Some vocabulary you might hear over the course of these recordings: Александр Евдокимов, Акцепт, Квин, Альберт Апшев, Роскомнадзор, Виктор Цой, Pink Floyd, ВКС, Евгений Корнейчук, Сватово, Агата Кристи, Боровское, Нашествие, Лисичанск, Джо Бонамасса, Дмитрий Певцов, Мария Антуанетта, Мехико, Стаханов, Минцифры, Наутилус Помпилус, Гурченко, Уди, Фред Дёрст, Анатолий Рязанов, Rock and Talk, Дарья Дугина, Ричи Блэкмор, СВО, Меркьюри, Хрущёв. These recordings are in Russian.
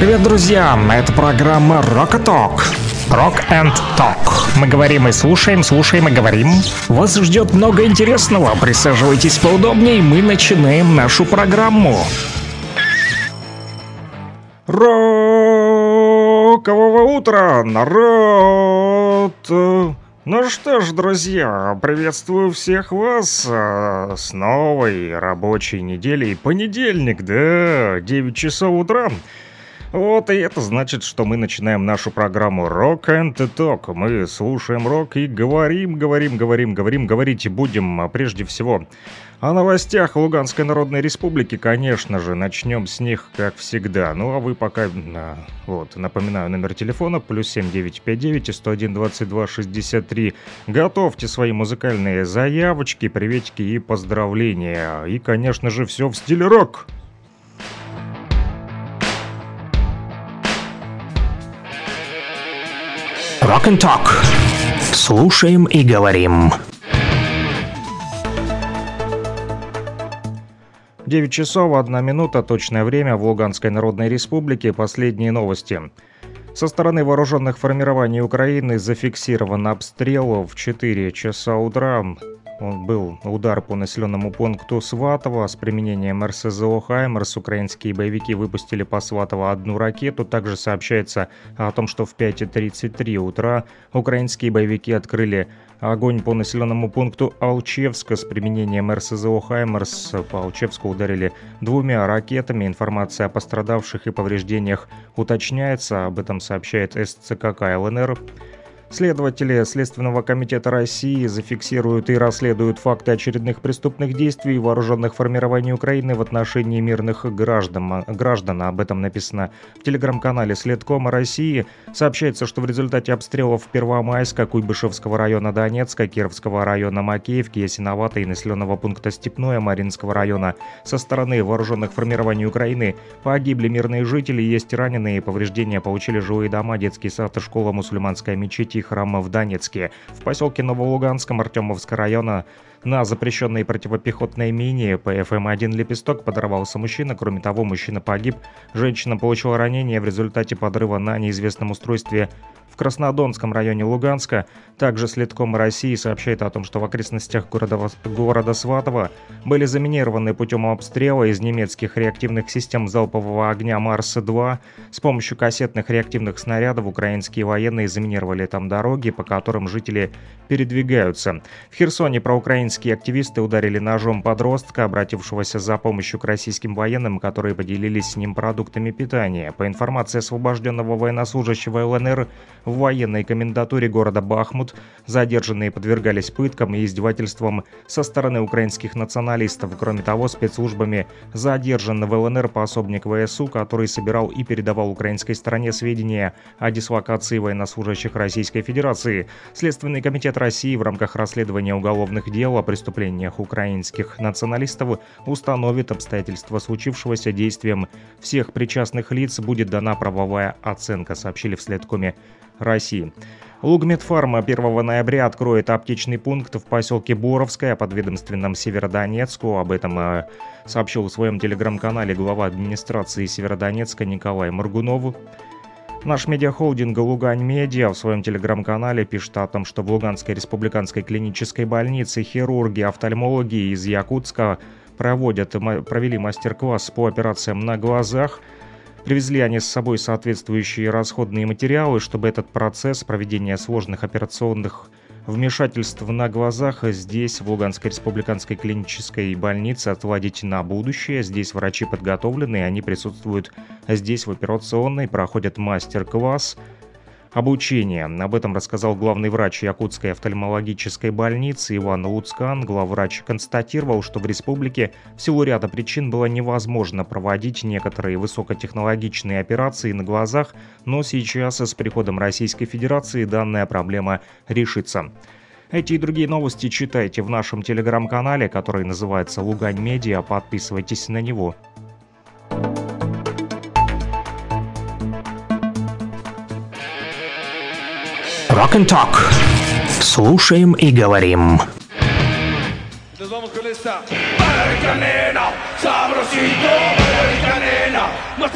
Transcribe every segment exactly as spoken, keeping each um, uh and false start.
Привет, друзья! Это программа Рокоток. Rock and Talk. Мы говорим и слушаем, слушаем и говорим. Вас ждет много интересного. Присаживайтесь поудобнее, мы начинаем нашу программу. Рокового утра, народ! Ну что ж, друзья, приветствую всех вас а, с новой рабочей неделей. Понедельник, да, девять часов утра. Вот, и это значит, что мы начинаем нашу программу Rock and Talk. Мы слушаем рок и говорим, говорим, говорим, говорим, говорить будем прежде всего о новостях Луганской Народной Республики, конечно же. Начнем с них, как всегда. Ну, а вы пока, вот, напоминаю, номер телефона плюс семь девять пять девять сто один двадцать два шестьдесят три. Готовьте свои музыкальные заявочки, приветики и поздравления. И, конечно же, все в стиле рок. Rock and Talk. Слушаем и говорим. девять часов одна минута, точное время в Луганской Народной Республике. Последние новости. Со стороны вооруженных формирований Украины зафиксирован обстрел в четыре часа утра. Он был удар по населенному пункту Сватово с применением РСЗО «Хаймерс». Украинские боевики выпустили по Сватово одну ракету. Также сообщается о том, что в пять тридцать три утра украинские боевики открыли огонь по населенному пункту Алчевска с применением РСЗО «Хаймерс». По Алчевску ударили двумя ракетами. Информация о пострадавших и повреждениях уточняется. Об этом сообщает СЦКК ЛНР. Следователи Следственного комитета России зафиксируют и расследуют факты очередных преступных действий вооруженных формирований Украины в отношении мирных граждан. граждан. Об этом написано в телеграм-канале Следкома России. Сообщается, что в результате обстрелов Первомайска, Куйбышевского района Донецка, Кировского района Макеевки, Ясиновата и населенного пункта Степное Маринского района со стороны вооруженных формирований Украины погибли мирные жители, есть раненые, повреждения получили жилые дома, детский сад и школа, мусульманская мечеть, храма в Донецке. В поселке Новолуганском Артемовского района на запрещенной противопехотной мине ПФМ-один «Лепесток» подорвался мужчина. Кроме того, мужчина погиб. Женщина получила ранение в результате подрыва на неизвестном устройстве в Краснодонском районе Луганска. Также Следком России сообщает о том, что в окрестностях города, города Сватово были заминированы путем обстрела из немецких реактивных систем залпового огня «Марс-два». С помощью кассетных реактивных снарядов украинские военные заминировали там дороги, по которым жители передвигаются. В Херсоне проукраинские активисты ударили ножом подростка, обратившегося за помощью к российским военным, которые поделились с ним продуктами питания. По информации освобожденного военнослужащего ЛНР, в военной комендатуре города Бахмут задержанные подвергались пыткам и издевательствам со стороны украинских националистов. Кроме того, спецслужбами задержан в ЛНР пособник ВСУ, который собирал и передавал украинской стороне сведения о дислокации военнослужащих Российской Федерации. Следственный комитет России в рамках расследования уголовных дел о преступлениях украинских националистов установит обстоятельства случившегося. Действием всех причастных лиц будет дана правовая оценка, сообщили в Следкоме России. Лугмедфарма первого ноября откроет аптечный пункт в поселке Боровское, подведомственном Северодонецку. Об этом сообщил в своем телеграм-канале глава администрации Северодонецка Николай Моргунов. Наш медиахолдинг «Лугань-Медиа» в своем телеграм-канале пишет о том, что в Луганской республиканской клинической больнице хирурги-офтальмологи из Якутска проводят, провели мастер-класс по операциям на глазах. Привезли они с собой соответствующие расходные материалы, чтобы этот процесс проведения сложных операционных вмешательств на глазах здесь, в Луганской республиканской клинической больнице, отладить на будущее. Здесь врачи подготовлены, они присутствуют здесь в операционной, проходят мастер-класс. Обучение. Об этом рассказал главный врач Якутской офтальмологической больницы Иван Луцкан. Главврач констатировал, что в республике в силу ряда причин было невозможно проводить некоторые высокотехнологичные операции на глазах, но сейчас с приходом Российской Федерации данная проблема решится. Эти и другие новости читайте в нашем телеграм-канале, который называется «Лугань-Медиа». Подписывайтесь на него. Rock and Talk. Слушаем и говорим. Мы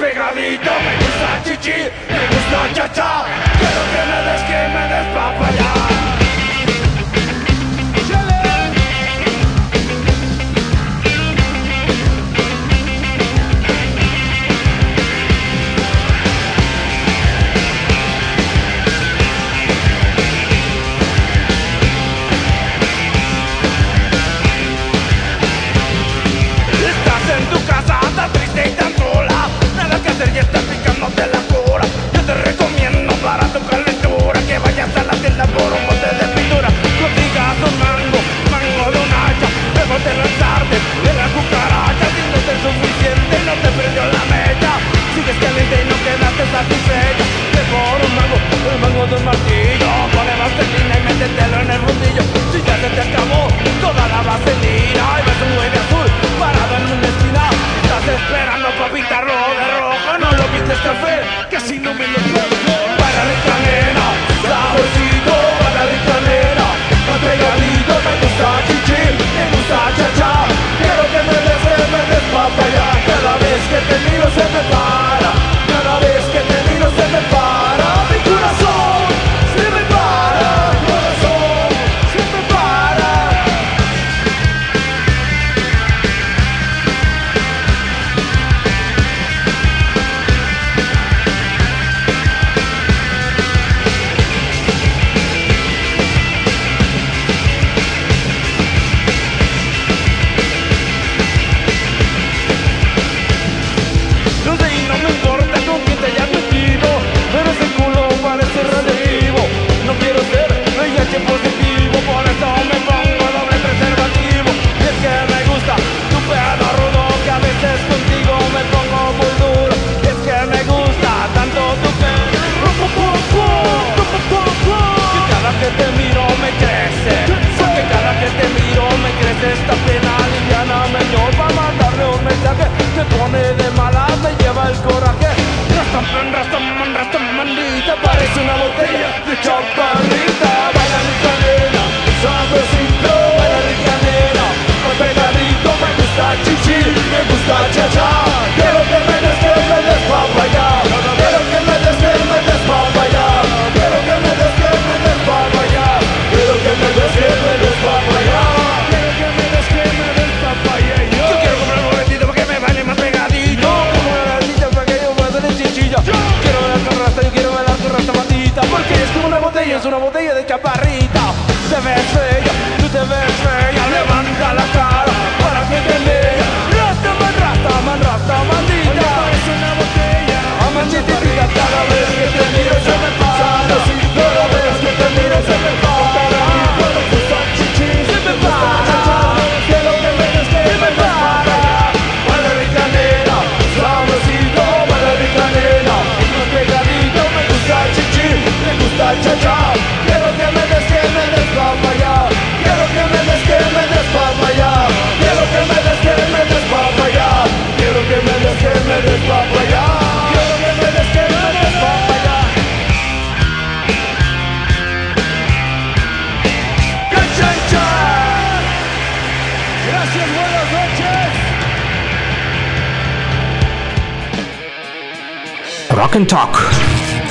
Rock and Talk.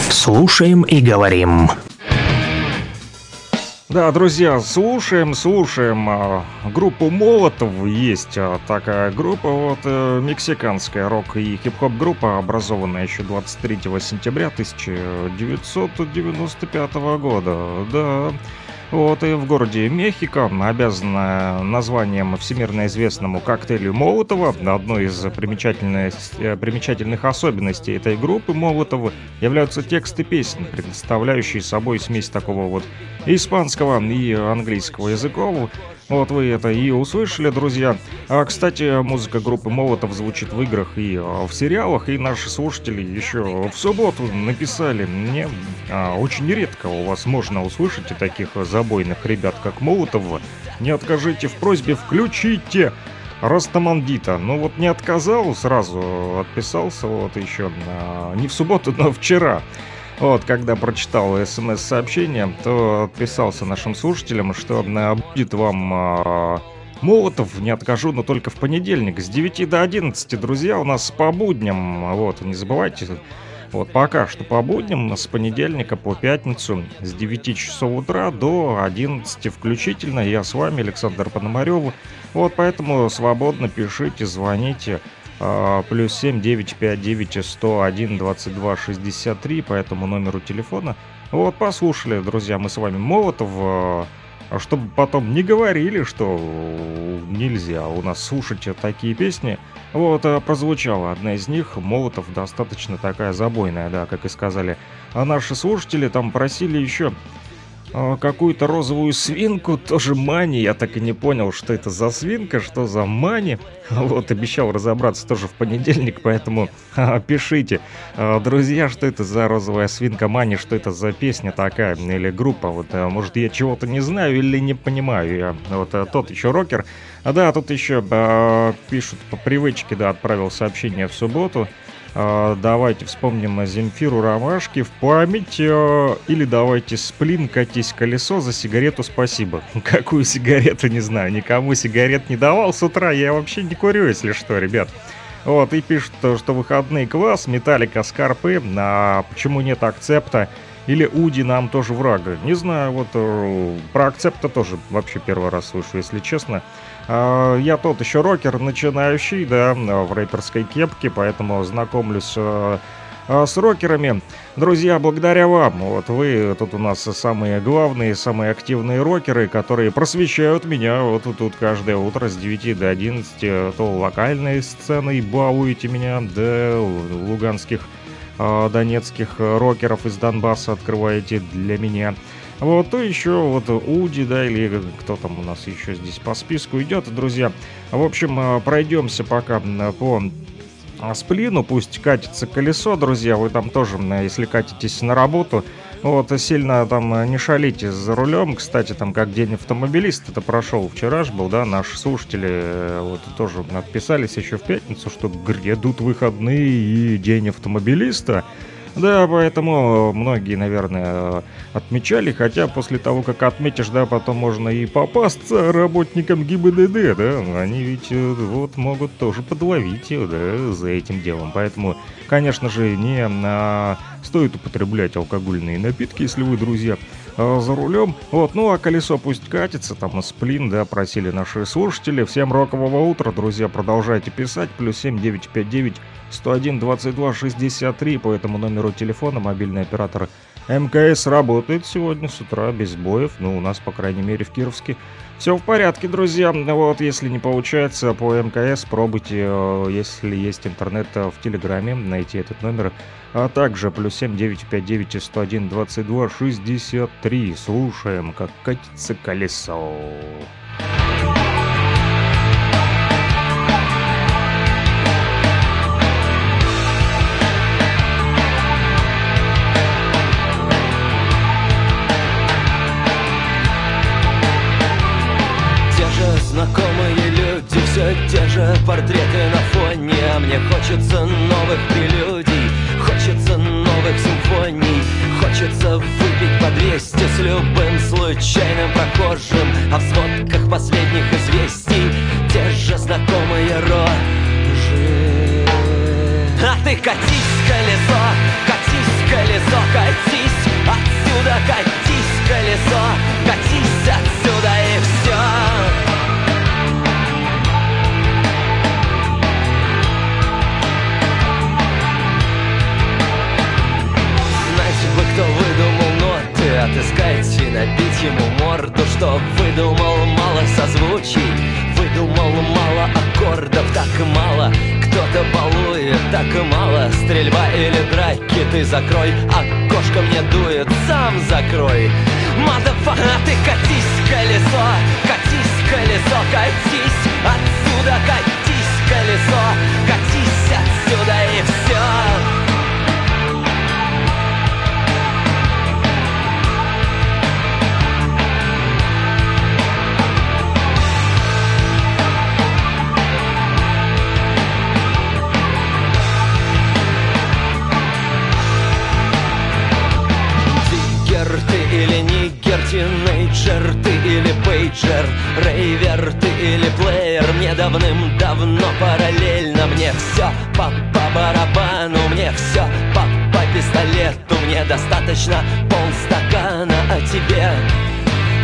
Слушаем и говорим. Да, друзья, слушаем, слушаем. Группу Молотов, есть такая группа, вот мексиканская рок- и хип-хоп группа, образованная еще двадцать третьего сентября тысяча девятьсот девяносто пятого года. Да. Вот, и в городе Мехико, обязана названием всемирно известному коктейлю Молотова. Одной из примечательных особенностей этой группы Молотова являются тексты песен, представляющие собой смесь такого вот испанского и английского языков. Вот вы это и услышали, друзья. А, кстати, музыка группы Молотов звучит в играх и в сериалах, и наши слушатели еще в субботу написали мне. А, очень редко у вас можно услышать и таких забойных ребят, как Молотов. Не откажите в просьбе, включите Растамандита. Ну вот не отказал, сразу отписался, вот еще а, не в субботу, но вчера. Вот, когда прочитал смс-сообщение, то отписался нашим слушателям, что будет вам Молотов не откажу, но только в понедельник с девяти до одиннадцати, друзья, у нас по будням, вот, не забывайте, вот, пока что по будням, с понедельника по пятницу с девяти часов утра до одиннадцати включительно, я с вами, Александр Пономарёв, вот, поэтому свободно пишите, звоните, плюс семь девять пять девять сто один двадцать два шестьдесят три по этому номеру телефона. Вот, послушали, друзья, мы с вами Молотов, чтобы потом не говорили, что нельзя у нас слушать такие песни. Вот, прозвучала одна из них, Молотов, достаточно такая забойная, да, как и сказали. А наши слушатели там просили еще какую-то розовую свинку, тоже мани, я так и не понял, что это за свинка, что за мани. Вот, обещал разобраться тоже в понедельник, поэтому ха-ха, пишите, друзья, что это за розовая свинка мани, что это за песня такая или группа, вот, может, я чего-то не знаю или не понимаю, я вот тот еще рокер. А да, тут еще а, пишут по привычке, да, отправил сообщение в субботу. Давайте вспомним Земфиру, Ромашки в память. Или давайте Сплин, Катись колесо, за сигарету спасибо. Какую сигарету, не знаю, никому сигарет не давал с утра. Я вообще не курю, если что, ребят. Вот, и пишут, что выходный класс, Металлика, Скорпы, а почему нет Акцепта? Или Уди нам тоже врага. Не знаю, вот про Акцепта тоже вообще первый раз слышу, если честно. Я тот еще рокер, начинающий, да, в рэперской кепке, поэтому знакомлюсь с рокерами. Друзья, благодаря вам, вот вы тут у нас самые главные, самые активные рокеры, которые просвещают меня вот тут каждое утро с девяти до одиннадцати, то локальной сценой балуете меня, да, луганских, донецких рокеров из Донбасса открываете для меня. Вот, то еще вот Уди, да, или кто там у нас еще здесь по списку идет, друзья. В общем, пройдемся пока по Сплину, пусть катится колесо, друзья, вы там тоже, если катитесь на работу, вот, сильно там не шалите за рулем. Кстати, там как день автомобилиста, это прошел, вчера же был, да, наши слушатели вот тоже отписались еще в пятницу, что грядут выходные и день автомобилиста. Да, поэтому многие, наверное, отмечали, хотя после того, как отметишь, да, потом можно и попасться работникам ГИБДД, да, они ведь вот могут тоже подловить, да, за этим делом, поэтому, конечно же, не а, стоит употреблять алкогольные напитки, если вы, друзья, а, за рулем, вот, ну а колесо пусть катится, там, Сплин, да, просили наши слушатели, всем рокового утра, друзья, продолжайте писать, плюс семь девять пять девять сто один двадцать два шестьдесят три по этому номеру телефона. Мобильный оператор МКС работает сегодня с утра без боев, ну у нас, по крайней мере, в Кировске все в порядке, друзья. Вот, если не получается по МКС, пробуйте, если есть интернет, в Телеграме найти этот номер, а также плюс семь девять пять девять сто один двадцать два шестьдесят три. Слушаем, как катится колесо. Знакомые люди, все те же портреты на фоне. А мне хочется новых прелюдий, хочется новых симфоний. Хочется выпить по двести с любым случайным прохожим. А в сводках последних известий те же знакомые рожи. А ты катись, колесо, катись, колесо, катись. Отсюда катись, колесо, катись отсюда и все. Кто выдумал ноты, отыскать и набить ему морду. Что выдумал мало созвучий, выдумал мало аккордов. Так мало кто-то балует, так мало стрельба или драки. Ты закрой, окошко мне дует, сам закрой. Мадафа, ты катись, колесо, катись, колесо, катись. Отсюда катись, колесо, катись отсюда и все. Ты или нигер, тинейджер, ты или пейджер, рейвер, ты или достаточно полстакана, а тебе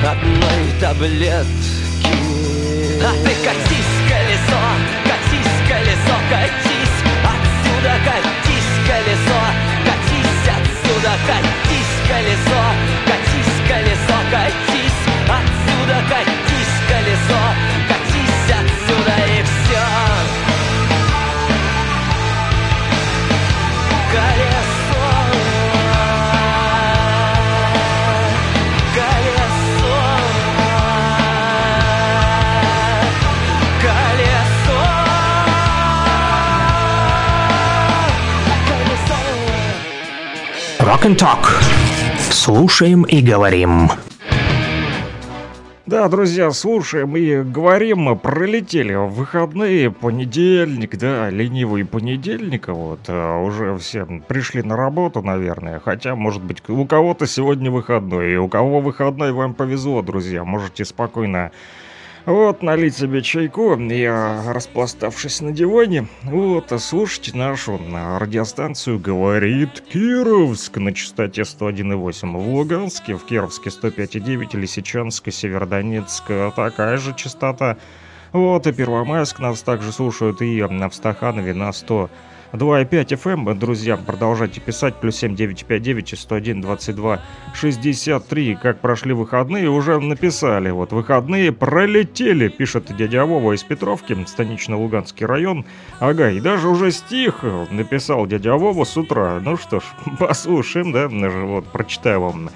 одной таблетки. А ты катись, колесо, катись, колесо, катись отсюда, катись, колесо, катись отсюда, катись, колесо, катись, колесо, катись отсюда, катись, колесо, катись отсюда, и все. Rock and Talk. Слушаем и говорим. Да, друзья, слушаем и говорим. Пролетели выходные, понедельник, да, ленивый понедельник. Вот уже все пришли на работу, наверное. Хотя, может быть, у кого-то сегодня выходной. И у кого выходной, вам повезло, друзья. Можете спокойно вот налить себе чайку, я, распластавшись на диване, вот, слушайте нашу радиостанцию «Говорит Кировск» на частоте сто один и восемь в Луганске, в Кировске сто пять и девять, Лисичанске, Северодонецке такая же частота. Вот, и Первомайск нас также слушают, и в Стаханове на сто два и пять эф эм. Друзья, продолжайте писать. Плюс семь девять пять девять сто один двадцать два шестьдесят три. Как прошли выходные, уже написали. Вот выходные пролетели, пишет дядя Вова из Петровки, станично-Луганский район. Ага, и даже уже стих написал дядя Вова с утра. Ну что ж, послушаем, да, вот, прочитаю вам.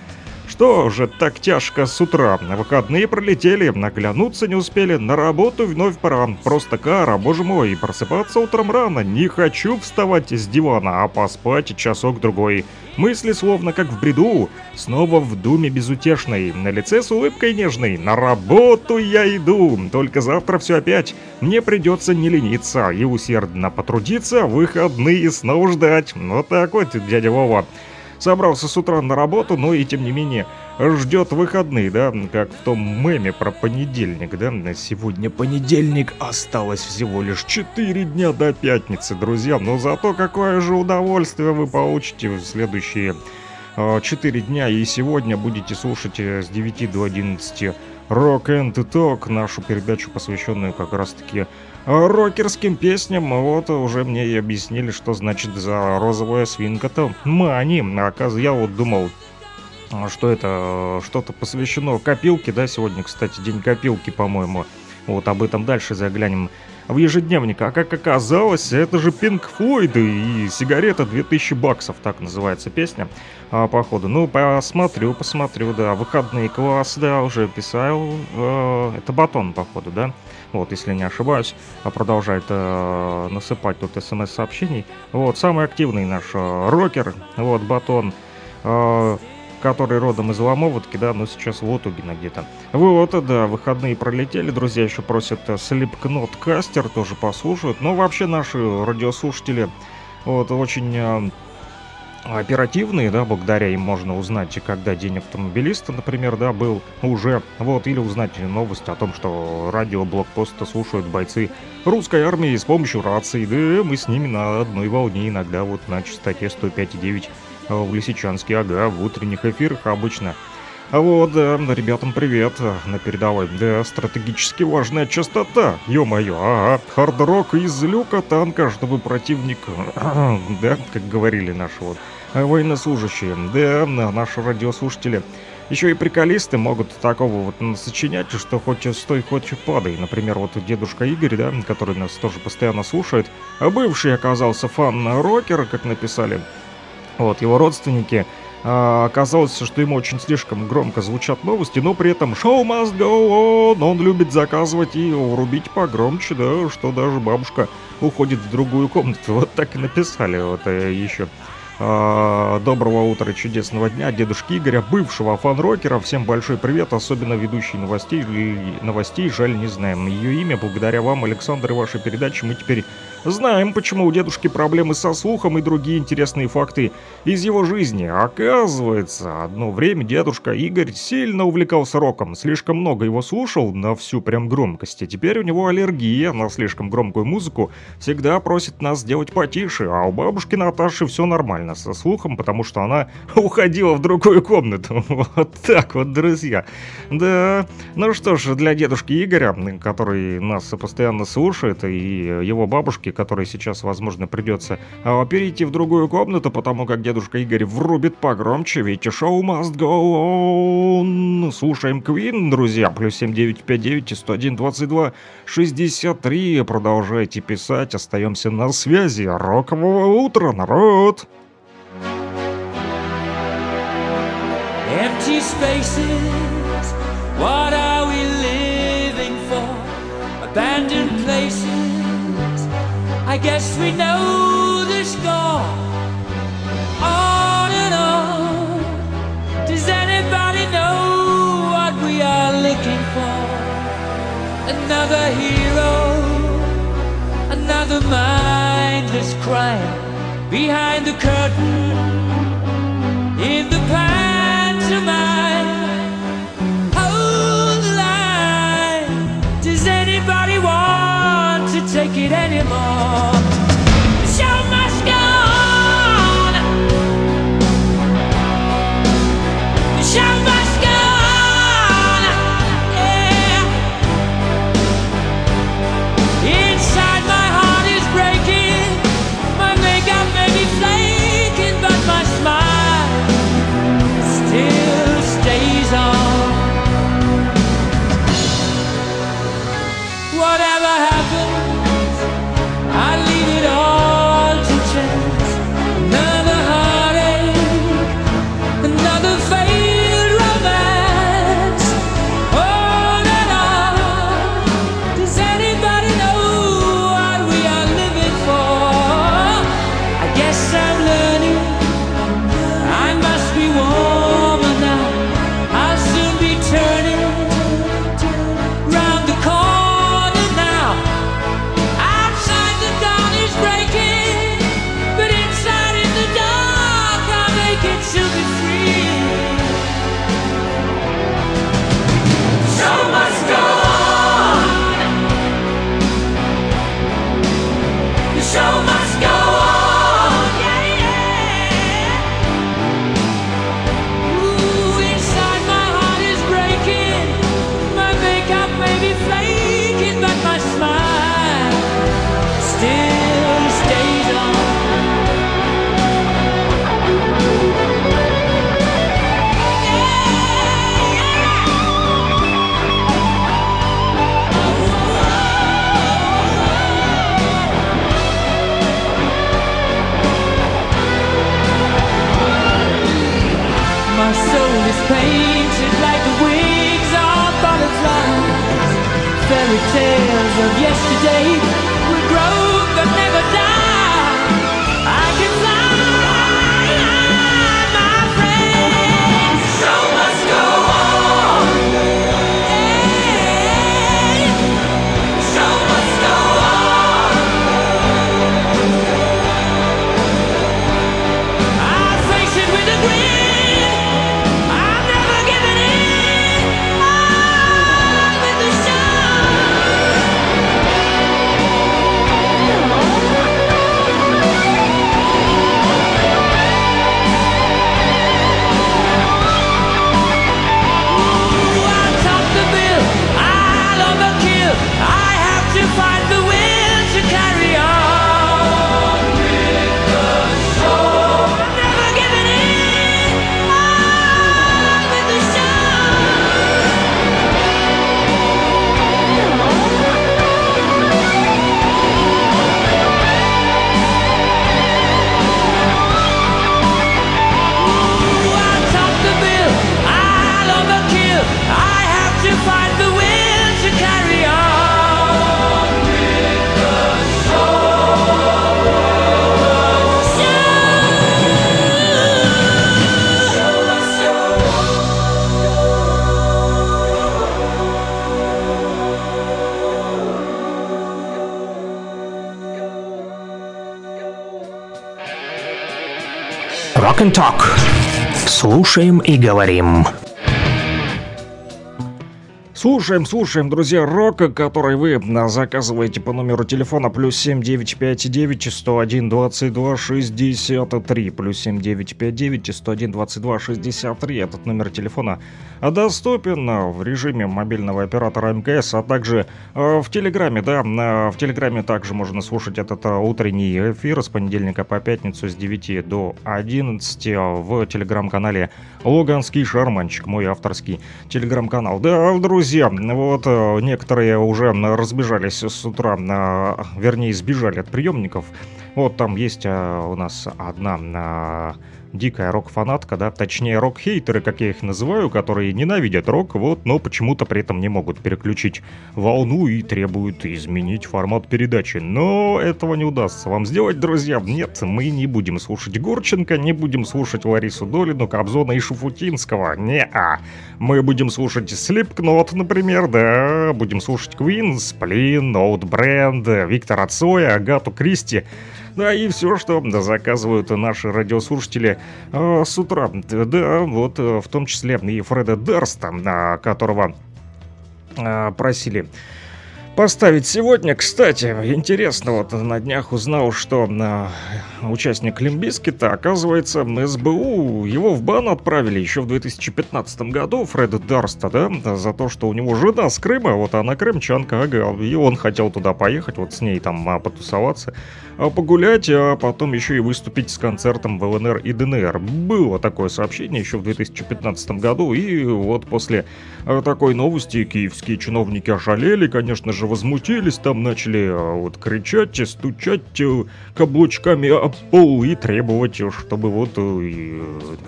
Что же так тяжко с утра? На выходные пролетели, наглянуться не успели, на работу вновь пора. Просто кара, боже мой, просыпаться утром рано. Не хочу вставать с дивана, а поспать часок-другой. Мысли словно как в бреду, снова в думе безутешной. На лице с улыбкой нежной, на работу я иду. Только завтра все опять, мне придется не лениться и усердно потрудиться, выходные снова ждать. Вот так вот, дядя Вова. Собрался с утра на работу, но и тем не менее ждет выходные, да, как в том меме про понедельник, да. На сегодня понедельник, осталось всего лишь четыре дня до пятницы, друзья. Но зато какое же удовольствие вы получите в следующие э, четыре дня. И сегодня будете слушать с девяти до одиннадцати Rock and Talk, нашу передачу, посвященную как раз-таки рокерским песням. Вот уже мне и объяснили, что значит за розовая свинка-то мани. Я вот думал, что это что-то посвящено копилке, да, сегодня, кстати, день копилки, по-моему. Вот об этом дальше заглянем в ежедневник. А как оказалось, это же Pink Floyd и сигарета две тысячи баксов, так называется песня, а, походу. Ну, посмотрю, посмотрю, да, выходные класс, да, уже писал, э, это Батон, походу, да, вот, если не ошибаюсь, продолжает э, насыпать тут смс-сообщений. Вот, самый активный наш э, рокер, вот, Батон, э, который родом из Ломоводки, да, но сейчас в Отугино где-то. Вот, да, выходные пролетели, друзья еще просят Slipknot кастер, тоже послушают. Но вообще наши радиослушатели, вот, очень э, оперативные, да, благодаря им можно узнать, когда день автомобилиста, например, да, был уже, вот, или узнать новость о том, что радиоблокпоста слушают бойцы русской армии с помощью рации, да, мы с ними на одной волне иногда, вот, на частоте сто пять и девять. В Лисичанске, ага, в утренних эфирах обычно. А вот, да, ребятам привет на передовой. Да, стратегически важная частота, ё-моё, ага. Хард-рок из люка танка, чтобы противник, да, как говорили наши вот военнослужащие. Да, наши радиослушатели еще и приколисты могут такого вот сочинять, что хоть стой, хоть падай. Например, вот дедушка Игорь, да, который нас тоже постоянно слушает, бывший оказался фан-рокер, как написали. Вот, его родственники, а, оказалось, что ему очень слишком громко звучат новости, но при этом «Show must go on», он любит заказывать и рубить погромче, да, что даже бабушка уходит в другую комнату. Вот так и написали, вот еще. А, доброго утра и чудесного дня, дедушки Игоря, бывшего фан-рокера. Всем большой привет, особенно ведущей новостей, новостей, жаль, не знаем ее имя. Благодаря вам, Александр, и вашей передаче мы теперь знаем, почему у дедушки проблемы со слухом и другие интересные факты из его жизни. Оказывается, одно время дедушка Игорь сильно увлекался роком, слишком много его слушал, на всю прям громкость. И теперь у него аллергия на слишком громкую музыку, всегда просит нас сделать потише, а у бабушки Наташи все нормально. реально со слухом, потому что она уходила в другую комнату. Вот так вот, друзья. Да, ну что ж, для дедушки Игоря, который нас постоянно слушает, и его бабушки, которой сейчас, возможно, придется перейти в другую комнату, потому как дедушка Игорь врубит погромче, ведь шоу must go on. Слушаем Квин, друзья, плюс семь девять пять девять сто один двадцать два шестьдесят три. Продолжайте писать, остаемся на связи. Рокового утра, народ! Empty spaces, what are we living for? Abandoned places, I guess we know the score. On and on, does anybody know what we are looking for? Another hero, another mindless crime, behind the curtain, in the past. Hold the line. Does anybody want to take it anymore? The show must go on. The show must go on. Yeah. Inside my heart is breaking. My makeup may be flaking, but my smile still on. Whatever happens, I leave it all to chance. Another heartache, another failed romance. On and on. Does anybody know what we are living for? I guess I'm learning I must be warmer now. Turning round the corner now. Outside the dawn is breaking, but inside in the dark I make it to be free. Show must go on. The show must go on. Yeah, yeah. Ooh, inside my heart breaking, my makeup may be flaking, but my smile still stays on. My soul is painted like the wings of butterflies. Fairy tales of yesterday will grow but never die. I can fly, my friend. The show must go on. Yeah. The show must go on. I'll face it with a grin. I've never given in. I'm with the show. I top the bill. I'll overkill. I have to find the will to carry on. With the show, I've never given in. I'm with the show. I'll top the bill. I'll overkill. I have to find the will to carry on. With the show. Rock and Talk. Слушаем и говорим. Слушаем, слушаем, друзья, рока, который вы заказываете по номеру телефона плюс семь девять пять девять сто один двадцать два шестьдесят три плюс семь девять пять девять сто один двадцать два шестьдесят три. Этот номер телефона доступен в режиме мобильного оператора МКС, а также в Телеграме, да, в Телеграме также можно слушать этот утренний эфир с понедельника по пятницу с девяти до одиннадцати в Телеграм-канале «Луганский шарманчик», мой авторский Телеграм-канал. Да, друзья, вот некоторые уже разбежались с утра, вернее, сбежали от приемников. Вот там есть у нас одна дикая рок-фанатка, да, точнее рок-хейтеры, как я их называю, которые ненавидят рок, вот, но почему-то при этом не могут переключить волну и требуют изменить формат передачи. Но этого не удастся вам сделать, друзья. Нет, мы не будем слушать Гурченко, не будем слушать Ларису Долину, Кобзона и Шуфутинского. Не-а. Мы будем слушать Slipknot, например, да, будем слушать Квин, Сплин, Outbrand, Виктора Цоя, Агату Кристи. Да, и все, что да, заказывают наши радиослушатели э, с утра. Да, вот э, в том числе и Фреда Дёрста, э, которого э, просили поставить сегодня. Кстати, интересно, вот на днях узнал, что э, участник Лимп Бизкита, оказывается, СБУ, его в бан отправили еще в две тысячи пятнадцатом году, Фреда Дёрста, да, за то, что у него жена с Крыма, вот она крымчанка, ага, и он хотел туда поехать, вот с ней там потусоваться, погулять, а потом еще и выступить с концертом в ЛНР и ДНР. Было такое сообщение еще в две тысячи пятнадцатом году, и вот после такой новости киевские чиновники ошалели, конечно же, возмутились, там начали вот кричать, стучать каблучками об пол и требовать, чтобы вот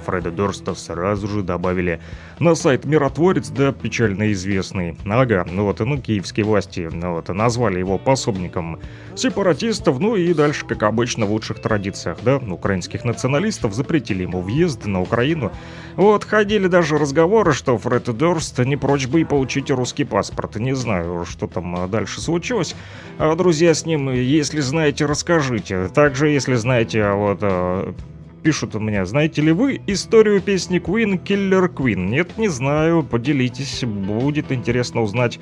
Фреда Дёрста сразу же добавили на сайт «Миротворец», да, печально известный. Ага, ну вот, ну, киевские власти, ну, вот, назвали его пособником сепаратистов, ну и дальше, как обычно, в лучших традициях, да, украинских националистов запретили ему въезд на Украину. Вот, ходили даже разговоры, что Фред Дёрст не прочь бы и получить русский паспорт. Не знаю, что там дальше случилось. Друзья, с ним, если знаете, расскажите. Также, если знаете, вот... Пишут у меня, знаете ли вы историю песни Queen «Killer Queen»? Нет, не знаю, поделитесь, будет интересно узнать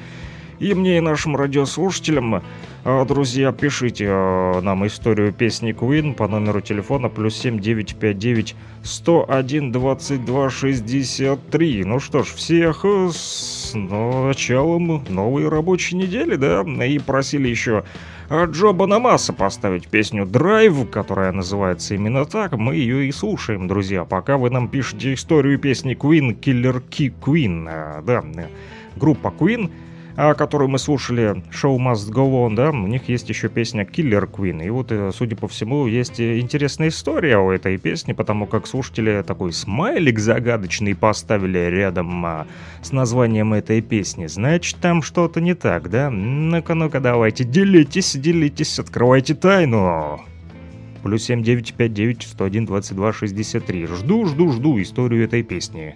и мне, и нашим радиослушателям. Друзья, пишите нам историю песни Queen по номеру телефона плюс семь девять пять девять сто один двадцать два шестьдесят три. Ну что ж, всех с началом новой рабочей недели, да, и просили еще Джо Бонамасса поставить песню «Драйв», которая называется именно так. Мы ее и слушаем, друзья, пока вы нам пишете историю песни Queen «Killer Queen». Да, группа Queen, которую мы слушали, «Show Must Go On», да, у них есть еще песня «Killer Queen». И вот, судя по всему, есть интересная история у этой песни, потому как слушатели такой смайлик загадочный поставили рядом а, с названием этой песни. Значит, там что-то не так, да? Ну-ка, ну-ка, давайте, делитесь, делитесь, открывайте тайну. Плюс семь девять пять девять сто один двадцать два шестьдесят три. Жду, жду, жду историю этой песни.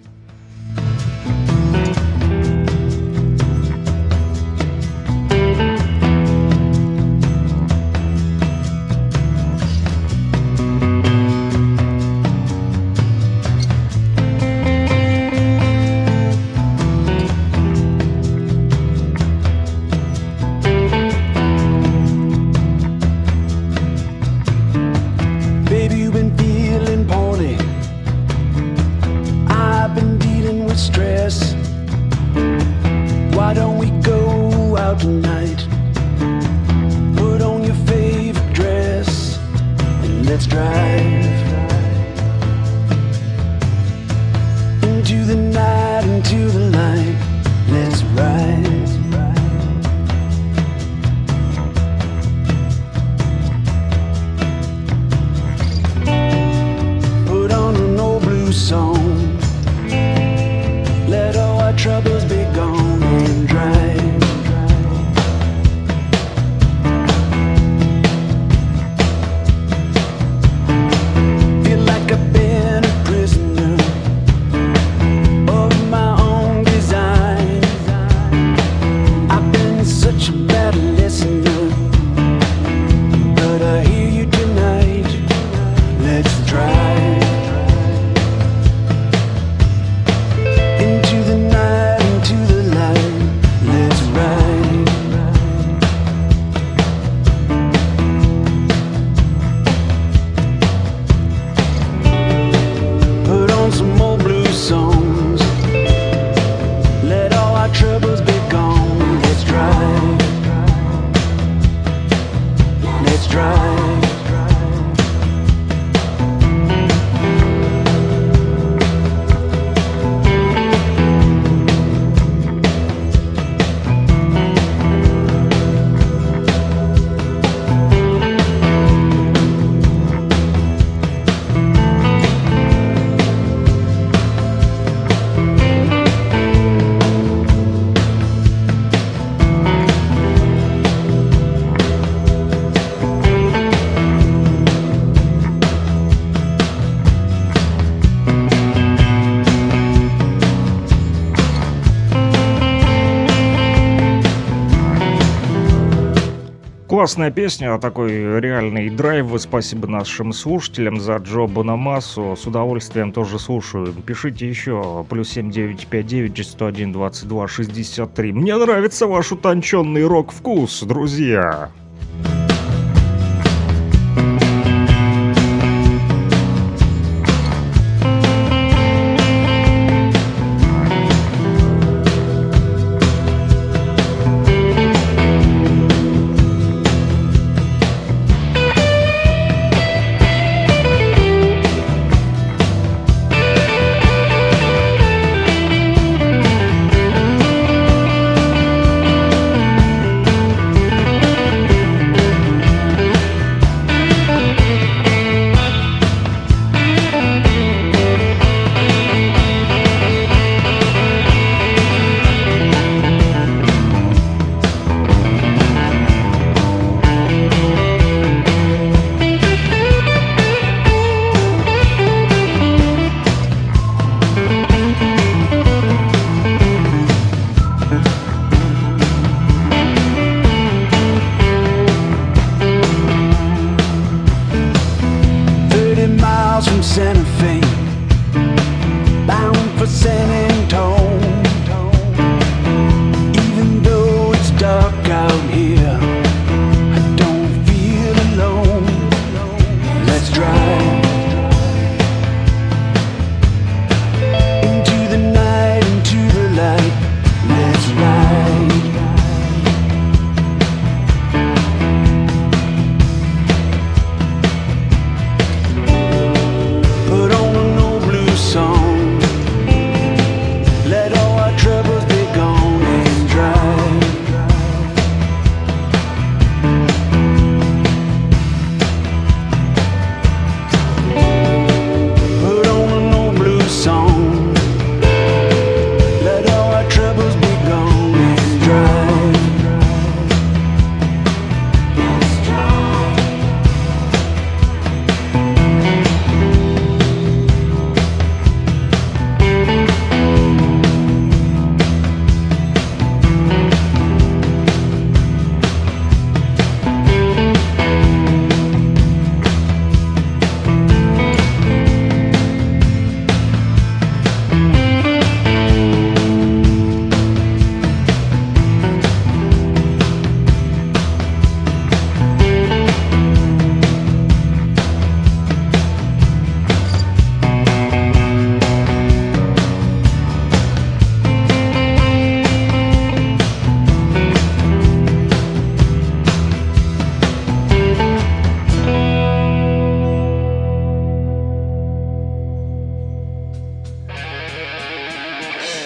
прекрасная песня, такой реальный драйв. Спасибо нашим слушателям за Джо Бонамассу. С удовольствием тоже слушаю. Пишите еще. плюс семь девять пять девять сто один двадцать два шестьдесят три. Мне нравится ваш утонченный рок-вкус, друзья.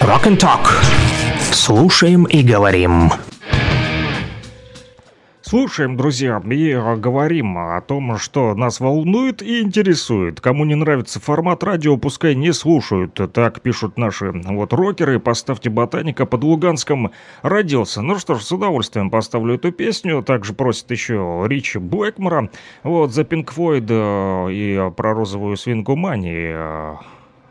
Rock and Talk. Слушаем и говорим. Слушаем, друзья, и говорим о том, что нас волнует и интересует. Кому не нравится формат радио, пускай не слушают. Так пишут наши вот рокеры. Поставьте Ботаника, под Луганском родился. Ну что ж, с удовольствием поставлю эту песню. Также просят еще Ричи Блэкмора. Вот за Pink Floyd и про розовую свинку Мани,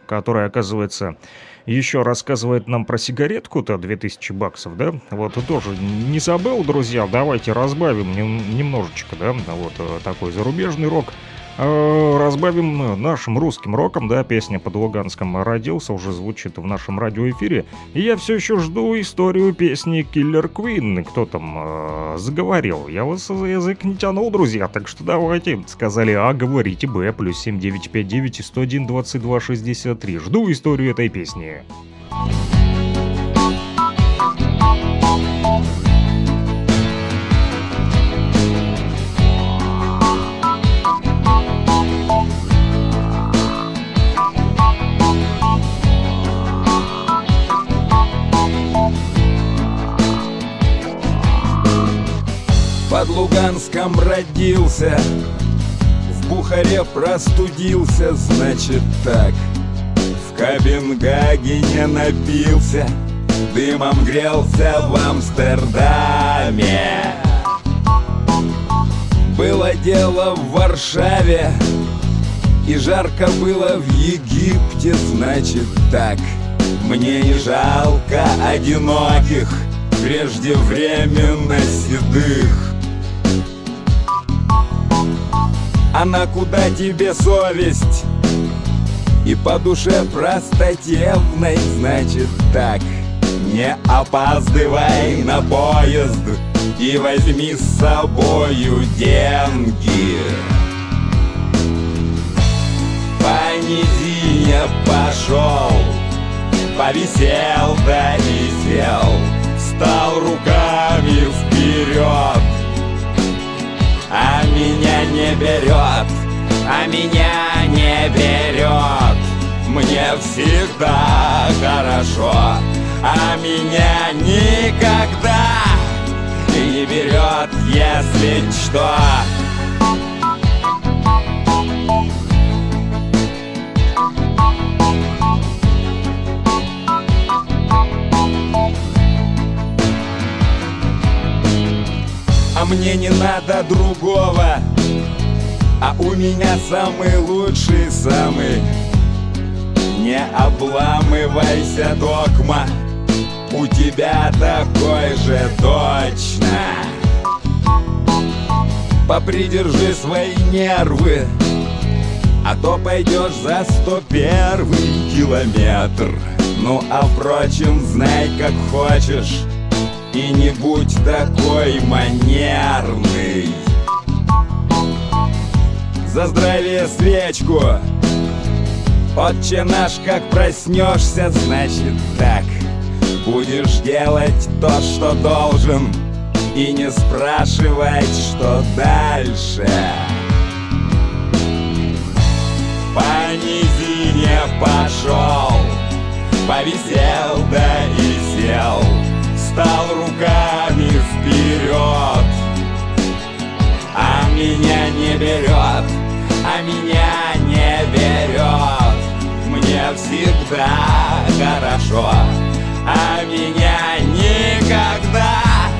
которая, оказывается, еще рассказывает нам про сигаретку-то две тысячи баксов, да? Вот тоже не забыл, друзья, давайте разбавим немножечко, да? Вот такой зарубежный рок. Разбавим нашим русским роком, да, песня «Под Луганском родился» уже звучит в нашем радиоэфире. И я все еще жду историю песни «Киллер Квин». Кто там э, заговорил? Я вас за язык не тянул, друзья, так что давайте. Сказали А, говорите Б, плюс семь девять пять девять сто один двадцать два шестьдесят три. Жду историю этой песни. Под Луганском родился, в Бухаре простудился, значит так. В Копенгагене напился, дымом грелся в Амстердаме. Было дело в Варшаве, и жарко было в Египте, значит так. Мне не жалко одиноких, преждевременно седых. А на куда тебе совесть? И по душе простотевной, значит так. Не опаздывай на поезд и возьми с собою деньги. По низине пошел, повисел да и сел, стал руками вперед. А меня не берет, а меня не берет. Мне всегда хорошо, а меня никогда не берет, если что. А мне не надо другого, а у меня самый лучший, самый. Не обламывайся, догма, у тебя такой же точно. Попридержи свои нервы, а то пойдешь за сто первый километр. Ну а впрочем, знай как хочешь и не будь такой манерный. За здравие свечку, Отче наш, как проснешься, значит так. Будешь делать то, что должен, и не спрашивать, что дальше. По низине пошел, повисел да и сел, стал руками вперед. А меня не берет, а меня не берет. Мне всегда хорошо, а меня никогда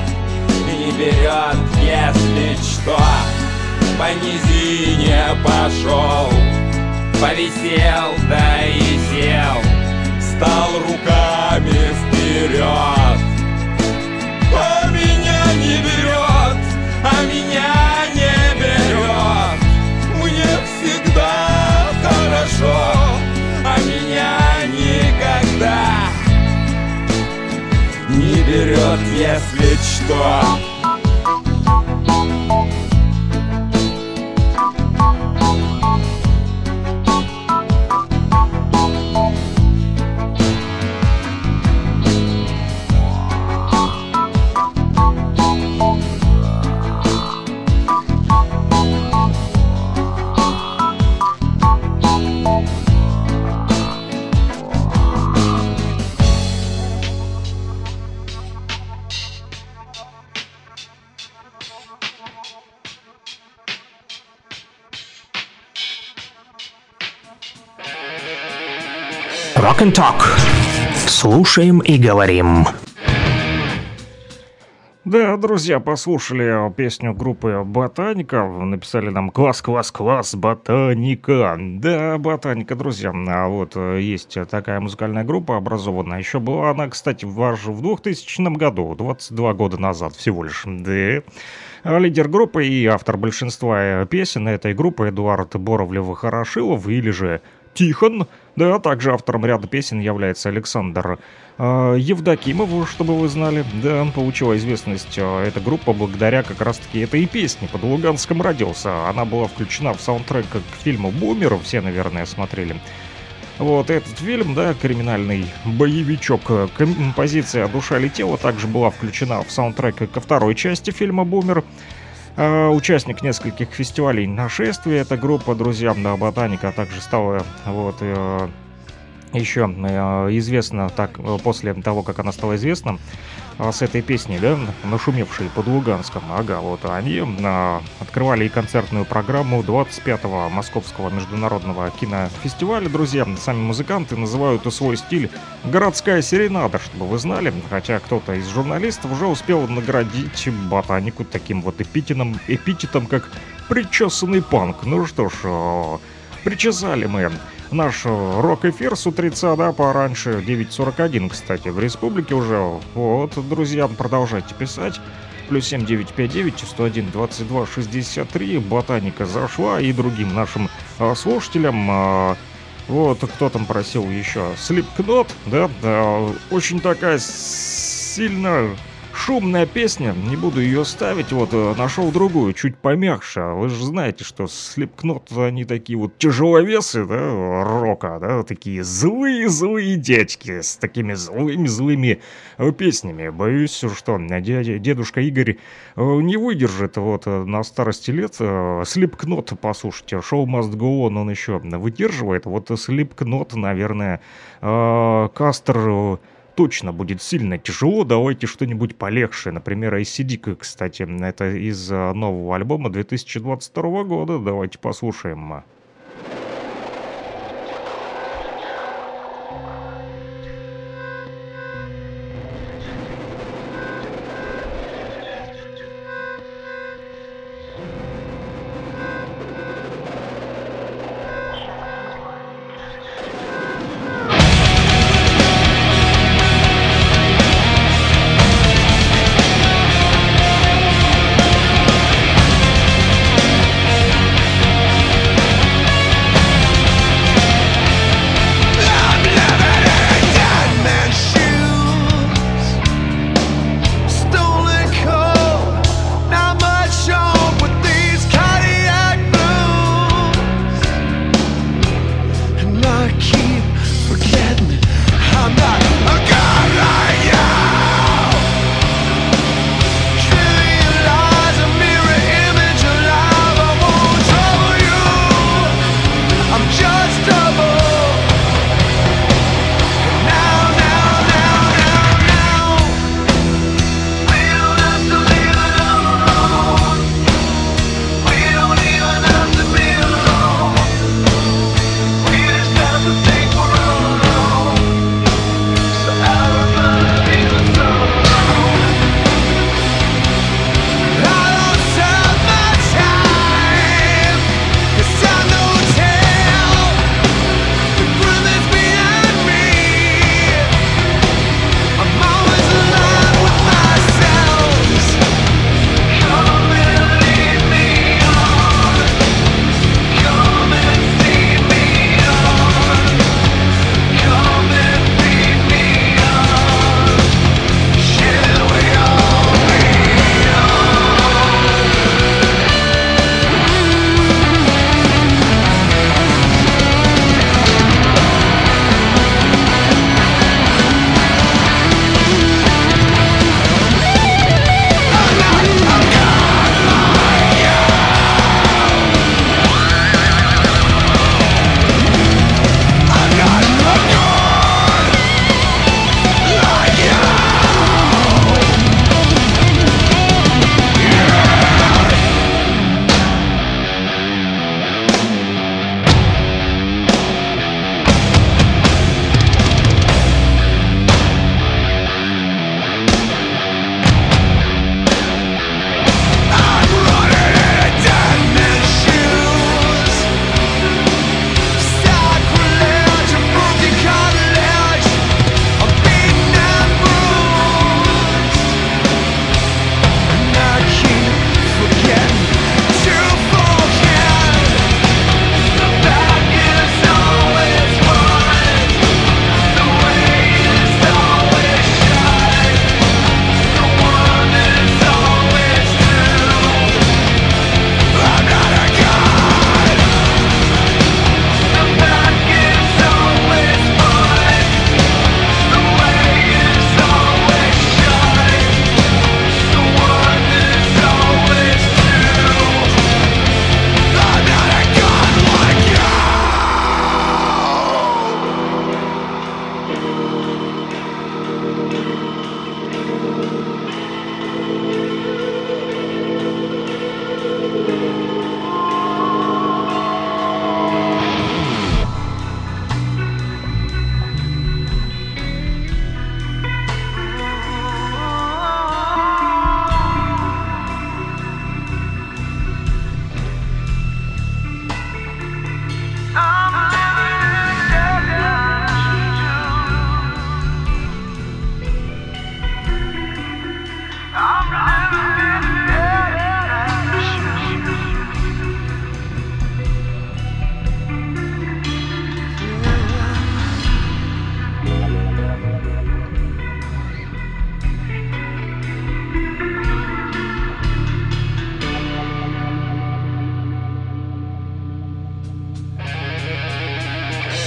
не берет, если что. По низине пошел, повисел да и сел, стал руками вперед. А меня не берет, а меня не берет. Мне всегда хорошо, а меня никогда не берет, если что. Rock and Talk. Слушаем и говорим. Да, друзья, послушали песню группы «Ботаника». Написали нам «Класс, класс, класс, Ботаника». Да, «Ботаника», друзья. А вот есть такая музыкальная группа образованная. Еще была она, кстати, аж в двухтысячном году, двадцать два года назад всего лишь. Да. Лидер группы и автор большинства песен этой группы Эдуард Боровлев-Хорошилов, или же Тихон. Да, также автором ряда песен является Александр э, Евдокимов, чтобы вы знали. Да, получила известность э, эта группа благодаря как раз-таки этой песне. Под Луганском родился. Она была включена в саундтрек к фильму «Бумер». Все, наверное, смотрели. Вот этот фильм, да, криминальный боевичок. Композиция «Душа летела» также была включена в саундтрек ко второй части фильма «Бумер». Участник нескольких фестивалей нашествия эта группа, друзья, да, «Ботаника», также стала вот еще известна так, после того, как она стала известна с этой песней, да, нашумевшей под Луганском. Ага, вот они открывали и концертную программу двадцать пятого Московского международного кинофестиваля, друзья. Сами музыканты называют свой стиль городская серенада, чтобы вы знали. Хотя кто-то из журналистов уже успел наградить «Ботанику» таким вот эпитетом, эпитетом как «причесанный панк». Ну что ж, причесали мы наш рок-эфир с утреца, да, пораньше, девять сорок один, кстати, в республике уже. Вот, друзья, продолжайте писать. плюс семь девятьсот пятьдесят девять сто один двадцать два шестьдесят три. Ботаника зашла и другим нашим а, слушателям. А, вот кто там просил еще? Slipknot, да? А, очень такая сильно шумная песня, не буду ее ставить. Вот, нашел другую, чуть помягче. Вы же знаете, что Slipknot, они такие вот тяжеловесы, да, рока, да, такие злые-злые дядьки с такими злыми-злыми песнями. Боюсь, что дядя, дедушка Игорь не выдержит вот на старости лет. Slipknot послушайте, Show Must Go On он еще выдерживает. Вот Slipknot, наверное, Кастер... точно будет сильно тяжело, давайте что-нибудь полегче, например, эй си ди си, кстати, это из нового альбома две тысячи двадцать второго года, давайте послушаем.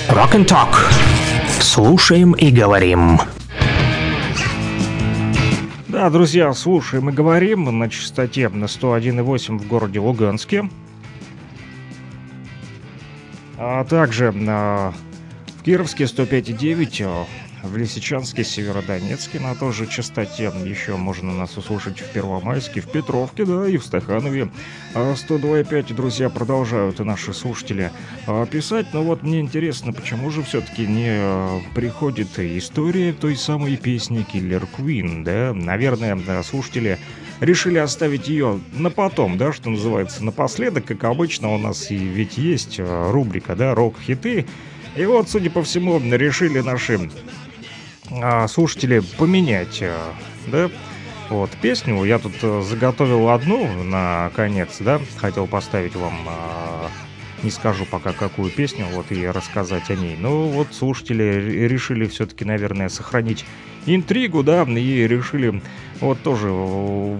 Rock and Talk. Слушаем и говорим. Да, друзья, слушаем и говорим на частоте на сто один и восемь в городе Луганске. А также на... в Кировске сто пять и девять, в Лисичанске, Северодонецке на той же частоте. Еще можно нас услышать в Первомайске, в Петровке, да, и в Стаханове. сто два и пять, друзья, продолжают и наши слушатели писать. Но вот мне интересно, почему же все-таки не приходит история той самой песни Killer Queen, да? Наверное, слушатели решили оставить ее на потом, да, что называется, напоследок. Как обычно, у нас и ведь есть рубрика, да, рок-хиты. И вот, судя по всему, решили наши слушатели поменять, да, вот песню. Я тут заготовил одну на конец, да, хотел поставить вам, не скажу пока какую песню, вот и рассказать о ней. Но вот слушатели решили все-таки, наверное, сохранить интригу, да, и решили вот тоже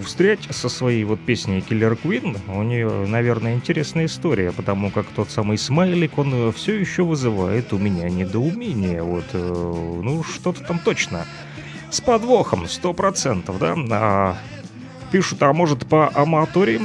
встрять со своей вот песней Killer Queen. У нее, наверное, интересная история, потому как тот самый смайлик, он все еще вызывает у меня недоумение. Вот, ну, что-то там точно с подвохом, сто процентов, да. А пишут, а может, по аматори,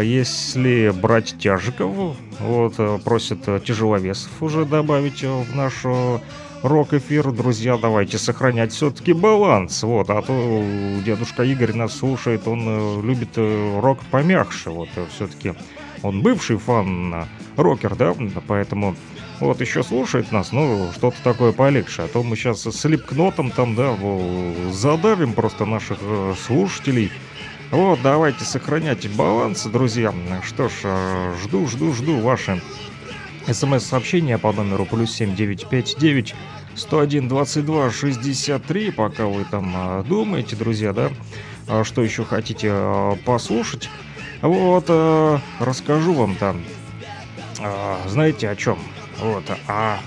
если брать тяжиков, вот, просят тяжеловесов уже добавить в нашу... рок-эфир, друзья, давайте сохранять все-таки баланс, вот, а то дедушка Игорь нас слушает, он любит рок помягче, вот, все-таки он бывший фан-рокер, да, поэтому вот еще слушает нас, ну, что-то такое полегче, а то мы сейчас с Slipknot'ом там, да, задавим просто наших слушателей. Вот, давайте сохранять баланс, друзья. Что ж, жду, жду, жду ваши СМС-сообщение по номеру плюс семь девять пять девять сто один двадцать два шестьдесят три. Пока вы там думаете, друзья, да, что еще хотите послушать. Вот, расскажу вам там, знаете, о чем? Вот, а...